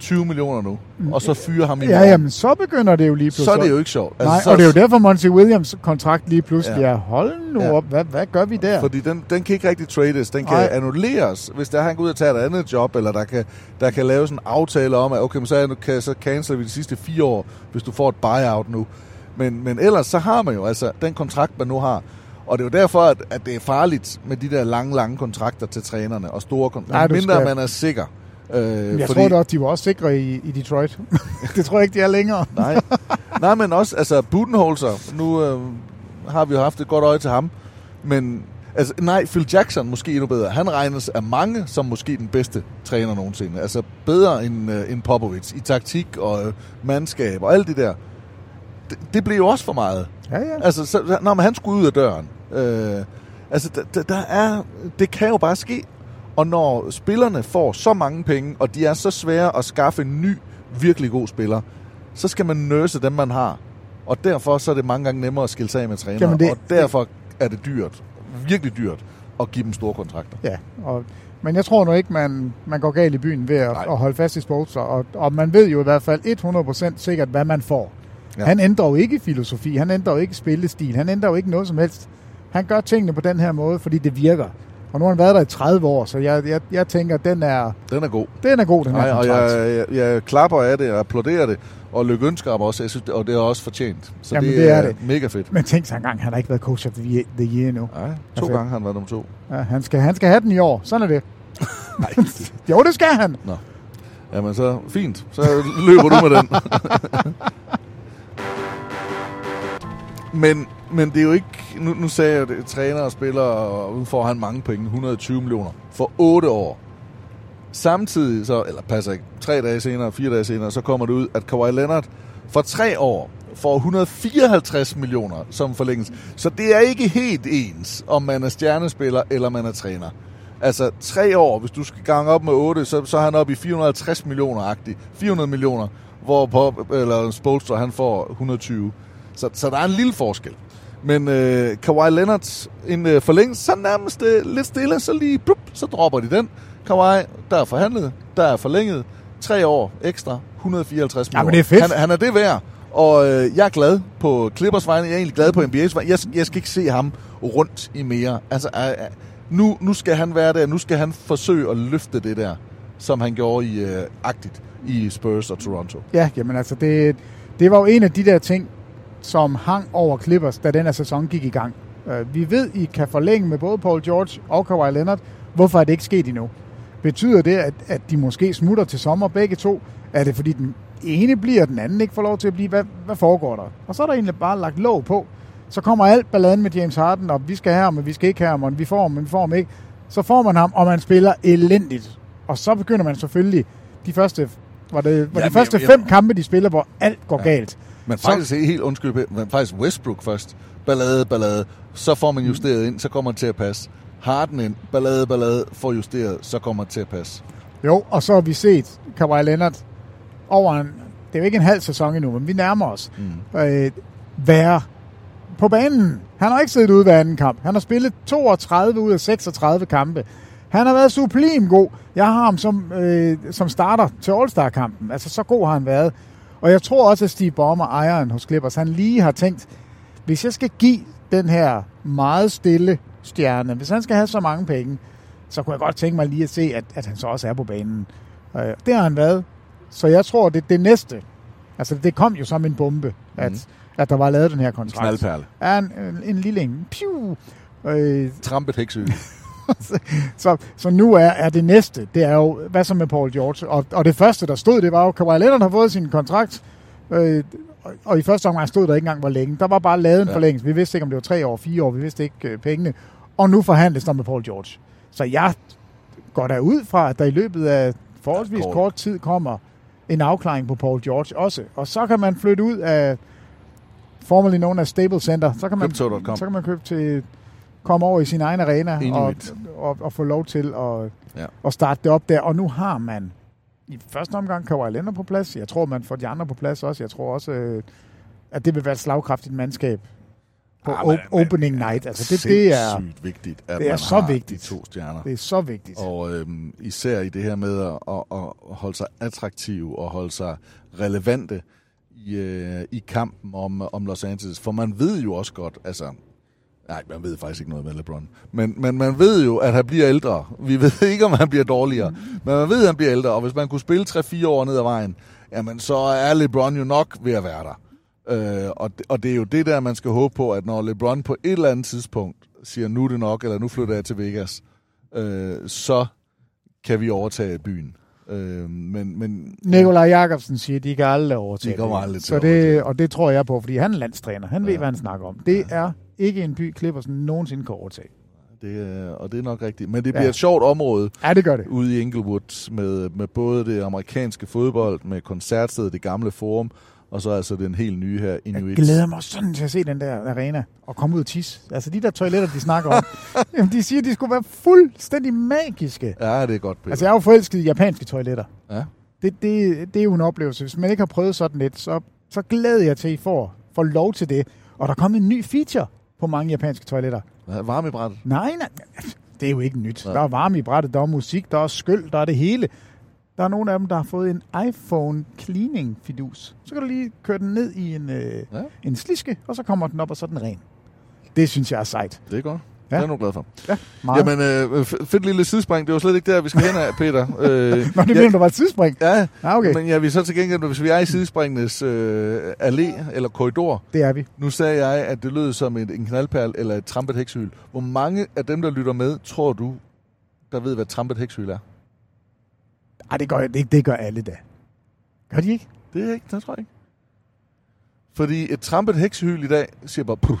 20 millioner nu, og så fyrer ham i morgen. Ja, men så begynder det jo lige pludselig. Så er det jo ikke sjovt. Altså, nej, så, og det er jo derfor Monty Williams kontrakt lige pludselig er, hold nu op, hvad gør vi der? Fordi den kan ikke rigtig trades, den kan annulleres, hvis der han går ud og tager et andet job, eller der kan laves en aftale om, at okay, så canceler vi de sidste 4 år, hvis du får et buyout nu. Men ellers så har man jo altså den kontrakt, man nu har. Og det er jo derfor, at det er farligt med de der lange, lange kontrakter til trænerne og store kontrakter. Nej, mindre man er sikker. Jeg tror da, de var også sikre i Detroit. Det tror jeg ikke, de er længere. Nej, men også altså Budenholzer. Nu har vi jo haft et godt øje til ham. Men altså, nej, Phil Jackson måske endnu bedre. Han regnes af mange som måske den bedste træner nogensinde. Altså bedre end Popovich i taktik og mandskab og alt det der. Det blev jo også for meget. Ja. Altså, når han skulle ud af døren. Det kan jo bare ske. Og når spillerne får så mange penge, og de er så svære at skaffe en ny, virkelig god spiller, så skal man nurse dem, man har. Og derfor så er det mange gange nemmere at skille sig af med trænere. Og derfor er det dyrt, virkelig dyrt, at give dem store kontrakter. Ja, men jeg tror nu ikke, man går galt i byen ved at holde fast i Spoelstra. Og man ved jo i hvert fald 100% sikkert, hvad man får. Ja. Han ændrer jo ikke filosofi, han ændrer jo ikke spillestil, han ændrer jo ikke noget som helst. Han gør tingene på den her måde, fordi det virker. Og nu har han været der i 30 år, så jeg tænker, den er god. Den er god, den her kontrakt. Jeg klapper af det, og applauderer det, og lykønsker ham også, jeg synes, og det er også fortjent. Så jamen, det er mega fedt. Men tænk sig engang, han har ikke været coach of the year endnu. Nej, 2 gange har han været nummer 2. Ja, han skal have den i år, sådan er det. Nej. Jo, det skal han. Nå. Jamen så, fint. Så løber du med den. Men det er jo ikke... Nu sagde jeg jo, at træner og spiller, og nu får han mange penge, 120 millioner, for 8 år. Samtidig så... Eller passer ikke. 4 dage senere, så kommer det ud, at Kawhi Leonard for 3 år får 154 millioner som forlænges. Så det er ikke helt ens, om man er stjernespiller eller man er træner. Altså 3 år, hvis du skal gange op med 8, så er han oppe i 450 millioner-agtig. 400 millioner, hvor Spoelstra han får 120. Så der er en lille forskel. Men Kawhi Leonard forlængelse, så nærmest lidt stille, så lige plup, så dropper de den. Kawhi, der er forhandlet, der er forlænget. 3 år ekstra, 154 millioner. Ja, men det er fedt. Han er det værd, og jeg er glad på Clippers vegne, jeg er egentlig glad på NBA's vegne. Jeg skal ikke se ham rundt i mere. Altså, nu skal han være der, nu skal han forsøge at løfte det der, som han gjorde i Spurs og Toronto. Ja, jamen altså, det var jo en af de der ting, som hang over Clippers, da den her sæson gik i gang. Vi ved, I kan forlænge med både Paul George og Kawhi Leonard. Hvorfor er det ikke sket endnu? Betyder det, at de måske smutter til sommer begge to? Er det, fordi den ene bliver, og den anden ikke får lov til at blive? Hvad foregår der? Og så er der egentlig bare lagt låg på. Så kommer alt balladen med James Harden, og vi skal have ham, men vi skal ikke have ham, og vi får ham, men vi får ham ikke. Så får man ham, og man spiller elendigt. Og så begynder man selvfølgelig de første... Var det de første 5 kampe, de spiller, hvor alt går galt. Men faktisk Westbrook først. Ballade. Så får man justeret ind, så kommer man til at passe. Harden ind, ballade, får justeret, så kommer man til at passe. Jo, og så har vi set Kawhi Leonard over det er jo ikke en halv sæson endnu, men vi nærmer os, være på banen. Han har ikke siddet ude hver anden kamp. Han har spillet 32 ud af 36 kampe. Han har været sublim god. Jeg har ham som starter til All-Star-kampen. Altså, så god har han været. Og jeg tror også, at Steve Ballmer, ejeren hos Clippers, han lige har tænkt, hvis jeg skal give den her meget stille stjerne, hvis han skal have så mange penge, så kunne jeg godt tænke mig lige at se, at han så også er på banen. Det har han været. Så jeg tror, det næste, altså det kom jo som en bombe, at der var lavet den her kontrakt. En knaldperle. Ja, en lille en. Piu! Trampet hæksyge. Så nu er det næste, det er jo, hvad så med Paul George? Og det første, der stod, det var jo, Kawhi Leonard har fået sin kontrakt, og i første omgang stod der ikke engang, hvor længe. Der var bare lavet en forlængelse. Vi vidste ikke, om det var 3 år, 4 år, vi vidste ikke pengene. Og nu forhandles der med Paul George. Så jeg går der ud fra, at der i løbet af forholdsvis kort tid kommer en afklaring på Paul George også. Og så kan man flytte ud af, formerly known as Staples Center, så kan man købe til... komme over i sin egen arena og få lov til at starte det op der. Og nu har man i første omgang Kawhi Leonard på plads. Jeg tror, man får de andre på plads også. Jeg tror også, at det vil være et slagkraftigt mandskab. på opening night. Altså det er sygt vigtigt, at man så har vigtigt. De to stjerner. Det er så vigtigt. Og især i det her med at holde sig attraktiv og holde sig relevante i kampen om Los Angeles. For man ved jo også godt, altså... Nej, man ved faktisk ikke noget med LeBron. Men man ved jo, at han bliver ældre. Vi ved ikke, om han bliver dårligere. Men man ved, at han bliver ældre. Og hvis man kunne spille 3-4 år ned ad vejen, jamen så er LeBron jo nok ved at være der. Og det er jo det der, man skal håbe på, at når LeBron på et eller andet tidspunkt siger, nu er det nok, eller nu flytter jeg til Vegas, så kan vi overtage byen. Men Nikolaj Jakobsen siger, at de kan aldrig overtage byen. Så det, og det tror jeg på, fordi han er landstræner. Han ved, hvad han snakker om. Det er ikke en by, Clippersen nogensinde kan overtage. Og det er nok rigtigt. Men det bliver et sjovt område det ude i Inglewood med både det amerikanske fodbold, med koncertstedet, det gamle forum, og så altså den helt nye her Inuit. Jeg glæder mig sådan til at se den der arena og komme ud og tisse. Altså de der toiletter, de snakker om, jamen, de siger, de skulle være fuldstændig magiske. Ja, det er godt. Peter. Altså jeg er jo forelsket i japanske toiletter. Ja. Det er jo en oplevelse. Hvis man ikke har prøvet sådan lidt, så glæder jeg til, at I får lov til det. Og der kommer en ny feature på mange japanske toiletter. Varme i brættet? Nej, det er jo ikke nyt. Ja. Der er varme i brættet, der er musik, der er skyld, der er det hele. Der er nogle af dem, der har fået en iPhone cleaning-fidus. Så kan du lige køre den ned i en sliske, og så kommer den op, og så er den ren. Det synes jeg er sejt. Det er godt. Ja. Det er jeg nu glad for. Ja, meget. Jamen, fedt lille sidespring. Det var slet ikke der, vi skal hen af, Peter. Nå, det mener, der var et sidespring. Ja, okay. Men ja, vi er så til gengæld, hvis vi er i sidespringenes allé eller korridor. Det er vi. Nu sagde jeg, at det lød som en knaldperl eller et trampet heksehyl. Hvor mange af dem, der lytter med, tror du, der ved, hvad trampet heksehyl er? Ej, det gør alle da. Gør de ikke? Det er ikke, det tror jeg ikke. Fordi et trampet heksehyl i dag siger bare... Puh.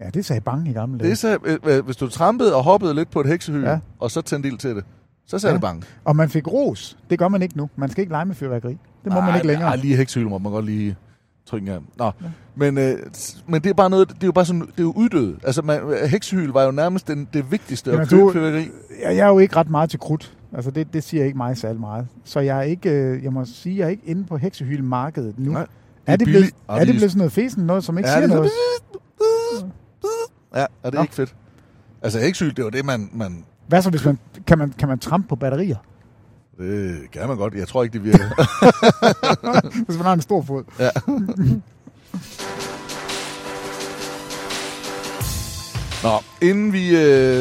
Ja, det sagde bange i gamle dage. Det sagde, hvis du trampede og hoppede lidt på et heksehyl, og så tændte ild til det, så sagde det bange. Og man fik ros. Det gør man ikke nu. Man skal ikke lege med fyrværkeri. Det må man ikke længere. Nej, lige heksehyl må man godt lige trykke af. Nå, ja. Men det er bare noget, det er jo bare sådan, det er jo uddød. Altså, heksehyl var jo nærmest det vigtigste at købe fyrværkeri. Jeg er jo ikke ret meget til krudt. Altså, det siger ikke mig særlig meget. Så jeg må sige, at jeg er ikke inde på heksehylmarkedet nu. Nej, er det blevet sådan noget fesen, noget som ikke siger noget? Ja, og det er ikke fedt. Altså heksehyl, det var det, man... Hvad så, hvis man... Kan man trampe på batterier? Det kan man godt. Jeg tror ikke, det virker. Hvis man har en stor fod. Ja. Nå, inden vi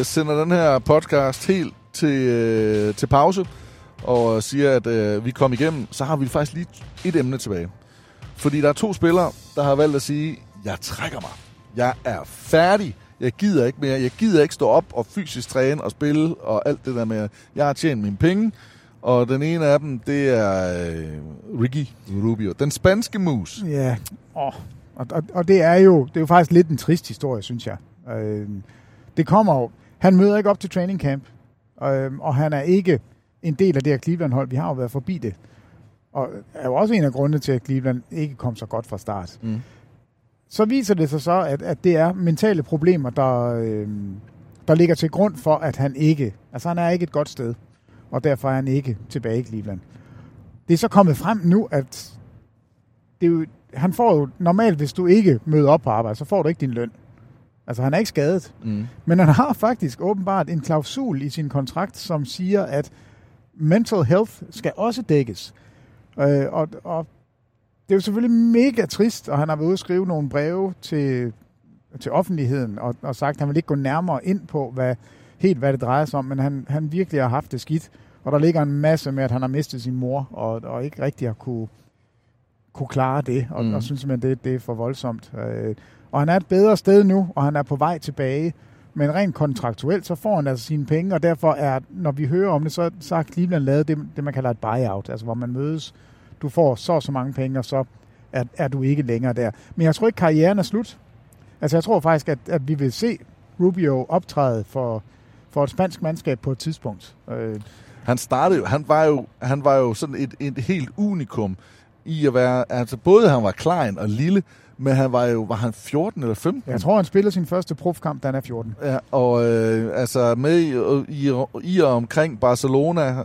sender den her podcast helt til pause, og siger, at vi kom igennem, så har vi faktisk lige et emne tilbage. Fordi der er to spillere, der har valgt at sige, jeg trækker mig. Jeg er færdig. Jeg gider ikke mere. Jeg gider ikke stå op og fysisk træne og spille og alt det der med. Jeg har tjent mine penge. Og den ene af dem, det er Ricky Rubio. Den spanske mus. Ja, og det er jo faktisk lidt en trist historie, synes jeg. Det kommer jo. Han møder ikke op til training camp. Og han er ikke en del af det her Cleveland-hold. Vi har jo været forbi det. Og er jo også en af grundene til, at Cleveland ikke kom så godt fra start. Mm. Så viser det sig så, at det er mentale problemer, der ligger til grund for, at han ikke... Altså, han er ikke et godt sted, og derfor er han ikke tilbage i Cleveland. Det er så kommet frem nu, at det jo, han får jo... Normalt, hvis du ikke møder op på arbejde, så får du ikke din løn. Altså, han er ikke skadet. Mm. Men han har faktisk åbenbart en klausul i sin kontrakt, som siger, at mental health skal også dækkes. Og det er jo selvfølgelig mega trist, og han har været ude at skrive nogle breve til offentligheden, og sagt, at han vil ikke gå nærmere ind på, hvad det drejer sig om, men han virkelig har haft det skidt. Og der ligger en masse med, at han har mistet sin mor, og ikke rigtig har kunne klare det, og synes simpelthen, det er for voldsomt. Og han er et bedre sted nu, og han er på vej tilbage, men rent kontraktuelt, så får han altså sine penge, og derfor er, når vi hører om det, så har Cleveland lavet det, man kalder et buyout, altså hvor man mødes. Du får så mange penge, og så er du ikke længere der. Men jeg tror ikke, karrieren er slut. Altså, jeg tror faktisk, at vi vil se Rubio optræde for et spansk mandskab på et tidspunkt. Han startede jo, han var jo sådan et helt unikum i at være, altså både han var klein og lille, men han var han 14 eller 15? Jeg tror, han spillede sin første profkamp, da han er 14. Ja, og altså med i og omkring Barcelona,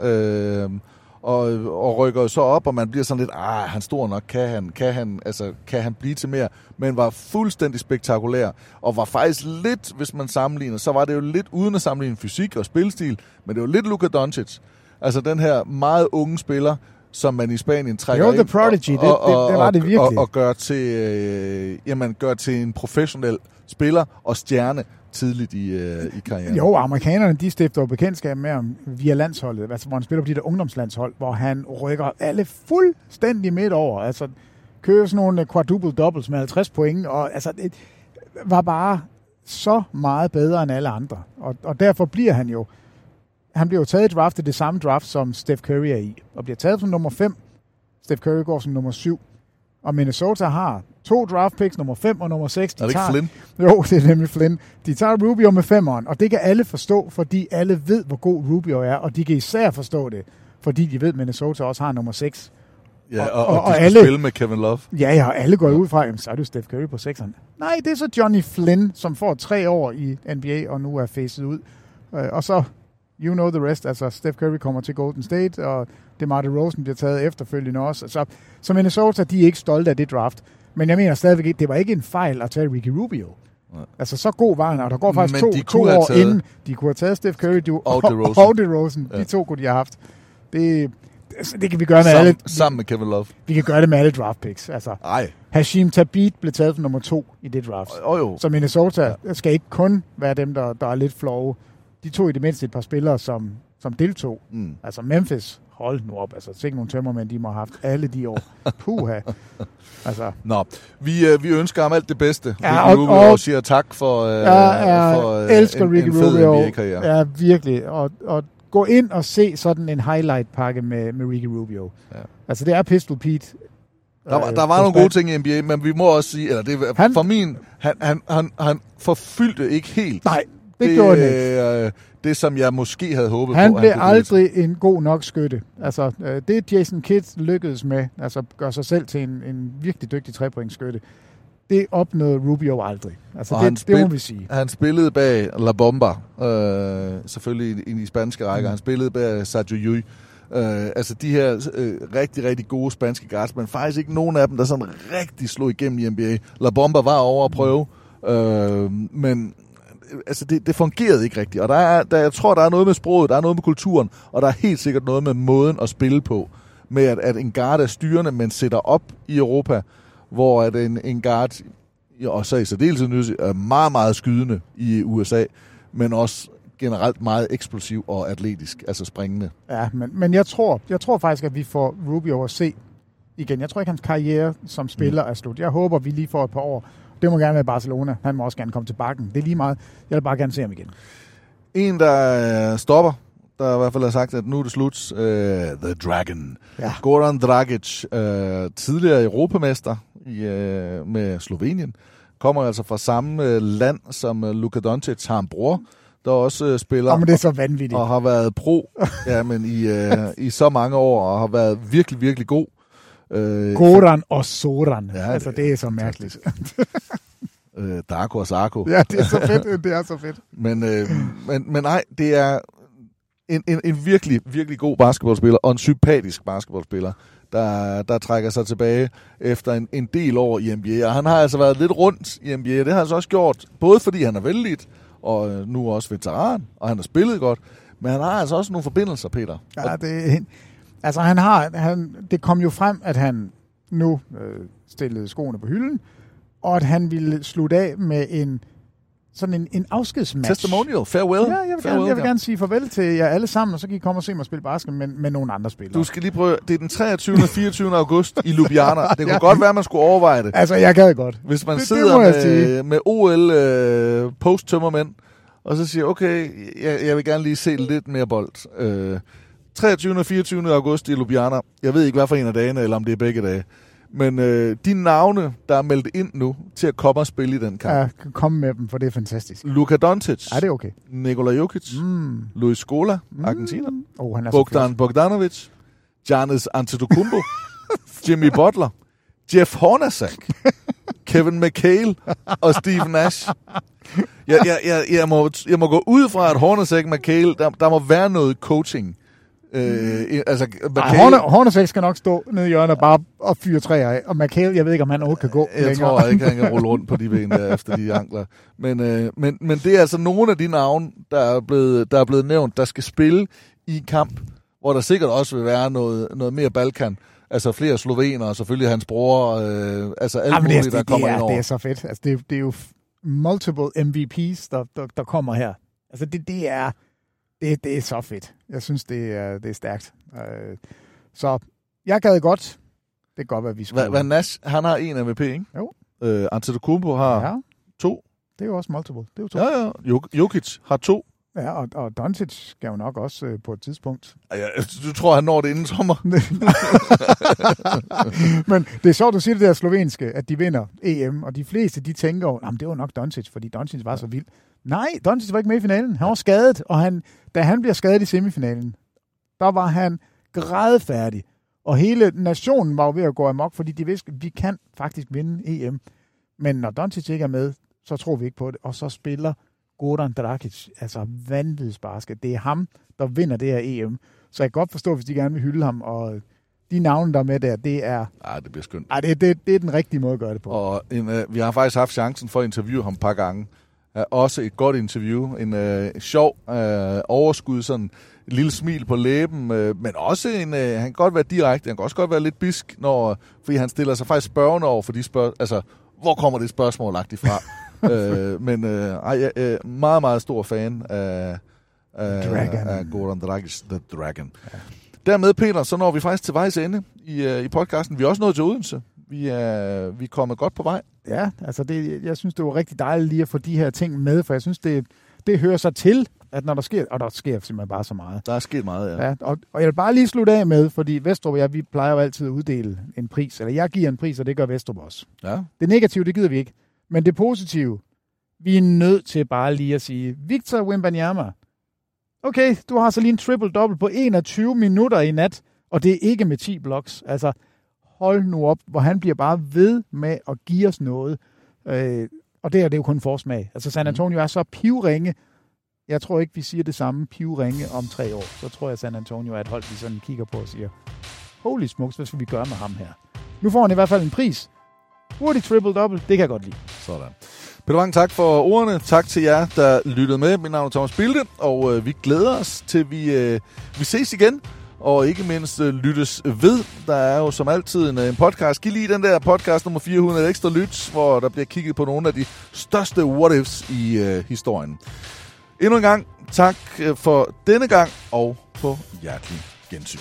og rykker så op, og man bliver sådan lidt, han er stor nok, kan han blive til mere, men var fuldstændig spektakulær, og var faktisk lidt, hvis man sammenligner, så var det jo lidt uden at sammenligne fysik og spilstil, men det var lidt Luka Doncic, altså den her meget unge spiller, som man i Spanien trækker ind og gør til en professionel spiller og stjerne tidligt i karrieren. Jo, amerikanerne, de stifter bekendtskab med ham via landsholdet, altså hvor han spiller på de der ungdomslandshold, hvor han rykker alle fuldstændig midt over, altså kører sådan nogle quadruple doubles med 50 point, og altså det var bare så meget bedre end alle andre, og derfor bliver han bliver jo taget i draftet, det samme draft, som Steph Curry er i, og bliver taget som nummer 5. Steph Curry går som nummer 7. Og Minnesota har 2 draft picks, nummer 5 og nummer 6. Er det ikke Flynn? Jo, det er nemlig Flynn. De tager Rubio med 5'eren, og det kan alle forstå, fordi alle ved, hvor god Rubio er, og de kan især forstå det, fordi de ved, at Minnesota også har nummer 6. Ja, og alle spiller med Kevin Love. Ja, og alle går ud fra, så er det jo Steph Curry på 6'eren. Nej, det er så Johnny Flynn, som får 3 år i NBA, og nu er facet ud. Og så... You know the rest, altså Steph Curry kommer til Golden State, og DeMar DeRozan bliver taget efterfølgende også. Så Minnesota, de er ikke stolte af det draft. Men jeg mener stadigvæk, det var ikke en fejl at tage Ricky Rubio. Nej. Altså så god var han, og der går faktisk to år taget... inden. De kunne have taget Steph Curry og DeRozan. Ja. De 2 kunne de have haft. Det kan vi gøre med alle. Sammen med Kevin Love. Vi kan gøre det med alle draft picks. Altså, Hashim Thabit blev taget som nummer 2 i det draft. Så Minnesota skal ikke kun være dem, der er lidt flove. De tog i det mindste et par spillere, som deltog. Mm. Altså Memphis, hold nu op. Altså, sikkert nogle tømmermænd, de må have haft alle de år. Puha. Altså. Nå, vi ønsker ham alt det bedste. Ja, Ricky Rubio og siger tak for en fed NBA-karriere. Ja, virkelig. Og gå ind og se sådan en highlight-pakke med Ricky Rubio. Ja. Altså, det er Pistol Pete. Der var nogle gode ting i NBA, men vi må også sige, han forfyldte ikke helt. Nej. Det som jeg måske havde håbet på. Han blev aldrig en god nok skytte. Altså, det Jason Kidd lykkedes med, altså gør sig selv til en virkelig dygtig 3-pointsskytte, det opnåede Rubio aldrig. Altså, det må vi sige. Han spillede bag La Bomba, selvfølgelig i de spanske rækker. Han spillede bag Sergio Llull. Altså de her rigtig, rigtig gode spanske guards, men faktisk ikke nogen af dem, der sådan rigtig slog igennem i NBA. La Bomba var over at prøve, men... Altså det fungerede ikke rigtigt, og jeg tror, der er noget med sproget, der er noget med kulturen, og der er helt sikkert noget med måden at spille på, med at en guard er styrende, men sætter op i Europa, hvor at en guard, og så i særdeleshed, er meget, meget skydende i USA, men også generelt meget eksplosiv og atletisk, altså springende. Ja, men jeg tror faktisk, at vi får Rubio at se igen. Jeg tror ikke, hans karriere som spiller er slut. Jeg håber, vi lige får et par år. Det må gerne være Barcelona. Han må også gerne komme til bakken. Det er lige meget. Jeg vil bare gerne se ham igen. En, der stopper, der i hvert fald har sagt, at nu er det slut. The Dragon. Ja. Goran Dragic, tidligere europamester med Slovenien, kommer altså fra samme land som Luka Doncic har en bror, der også spiller. Men det er så vanvittigt. Og har været pro i så mange år, og har været virkelig, virkelig god. Goran og Soran. Ja, altså, det er så mærkeligt. Darko og Sarko. Ja, det er så fedt. Det er så fedt. Men nej, det er en virkelig, virkelig god basketballspiller, og en sympatisk basketballspiller, der trækker sig tilbage efter en del år i NBA. Og han har altså været lidt rundt i NBA, det har han så også gjort, både fordi han er vellidt, og nu også veteran, og han har spillet godt, men han har altså også nogle forbindelser, Peter. Ja, det er... Altså det kom jo frem, at han nu stillede skoene på hylden, og at han ville slutte af med en afskedsmatch. Testimonial, farewell. Ja, jeg vil gerne sige farvel til jer alle sammen, og så kan I komme og se mig spille basket med nogle andre spillere. Du skal lige prøve, det er den 23. og 24. august i Ljubljana. Det kunne godt være, at man skulle overveje det. Altså, jeg gad godt. Hvis man sidder med OL-posttømmermænd, og så siger, okay, jeg vil gerne lige se lidt mere bold. 23. og 24. august i Ljubljana. Jeg ved ikke, hvad for en af dagene, eller om det er begge dage. Men de navne, der er meldt ind nu, til at komme og spille i den kamp. Ja, kom med dem, for det er fantastisk. Luka Doncic. Ja, det er okay. Nikola Jokic. Mm. Luis Scola, argentiner. Bogdan Bogdanovic. Giannis Antetokounmpo. Jimmy Butler. Jeff Hornacek. Kevin McHale og Steve Nash. Jeg må gå ud fra, at Hornacek og McHale, der må være noget coaching Altså, Hornacek skal nok stå nede i hjørnet bare og fyre træer af, og McHale, jeg ved ikke, om han overhovedet kan gå. Jeg længere. Tror ikke, han kan rulle rundt på de ben der efter de ankler. Men det er altså nogle af de navne, der er blevet nævnt, der skal spille i kamp, hvor der sikkert også vil være noget mere Balkan. Altså flere slovener, og selvfølgelig hans bror, altså alle mulige, der kommer ind over. Det er så fedt. Altså, det er jo multiple MVP's, der kommer her. Altså det er så fedt. Jeg synes, det er stærkt. Så jeg gad godt. Det kan godt være, vi skulle... Hvad Nash, han har en MVP, ikke? Jo. Antetokounmpo har to. Det er jo også multiple. Det er jo to. Ja. Jokic har to. Ja, og Doncic skal jo nok også på et tidspunkt. Ja, du tror, han når det inden sommer? Men det er sjovt, du siger det der slovenske, at de vinder EM, og de fleste, de tænker jo, det var nok Doncic, fordi Doncic var så vild. Nej, Doncic var ikke med i finalen. Han var skadet, og da han bliver skadet i semifinalen, der var han grædfærdig. Og hele nationen var jo ved at gå amok, fordi de vidste, vi kan faktisk vinde EM. Men når Doncic ikke er med, så tror vi ikke på det, og så spiller Goran Dragic, altså vanvidsbasket. Det er ham, der vinder det her EM. Så jeg kan godt forstå, hvis de gerne vil hylde ham, og de navne, der er med der, det er... det bliver skønt. Det er den rigtige måde at gøre det på. Og vi har faktisk haft chancen for at interviewe ham et par gange. Også et godt interview. En sjov overskud, sådan et lille smil på læben, men også han kan godt være direkte, han kan også godt være lidt bisk, fordi han stiller sig faktisk spørgende over for de spørgsmål. Altså, hvor kommer det spørgsmål lagt ifra? Meget, meget stor fan af Goran Dragic, The Dragon. Ja. Dermed, Peter, så når vi faktisk til vejs ende i podcasten. Vi er også nået til Odense. Vi er kommet godt på vej. Ja, altså jeg synes, det var rigtig dejligt lige at få de her ting med, for jeg synes, det hører sig til, at når der sker, og der sker simpelthen bare så meget. Der er sket meget, ja. Og jeg vil bare lige slutte af med, fordi Vestrup og jeg, vi plejer jo altid at uddele en pris, eller jeg giver en pris, og det gør Vestrup også. Ja. Det negative, det gider vi ikke. Men det positive, vi er nødt til bare lige at sige, Victor Wembanyama, okay, du har så lige en triple-double på 21 minutter i nat, og det er ikke med 10 blocks. Altså, hold nu op, hvor han bliver bare ved med at give os noget. Og det er jo kun forsmag. Altså, San Antonio er så pivringe. Jeg tror ikke, vi siger det samme pivringe om 3 år. Så tror jeg, San Antonio er et hold, vi sådan kigger på og siger, holy smokes, hvad skal vi gøre med ham her? Nu får han i hvert fald en pris. Hurtigt triple-double, det kan jeg godt lide. Sådan. Peter Wang, tak for ordene. Tak til jer, der lyttede med. Mit navn er Thomas Bilde, og vi glæder os til, vi ses igen. Og ikke mindst lyttes ved. Der er jo som altid en podcast. Giv lige den der podcast nummer 400 ekstra lyt, hvor der bliver kigget på nogle af de største what-ifs i historien. Endnu en gang, tak for denne gang, og på hjertelig gensyn.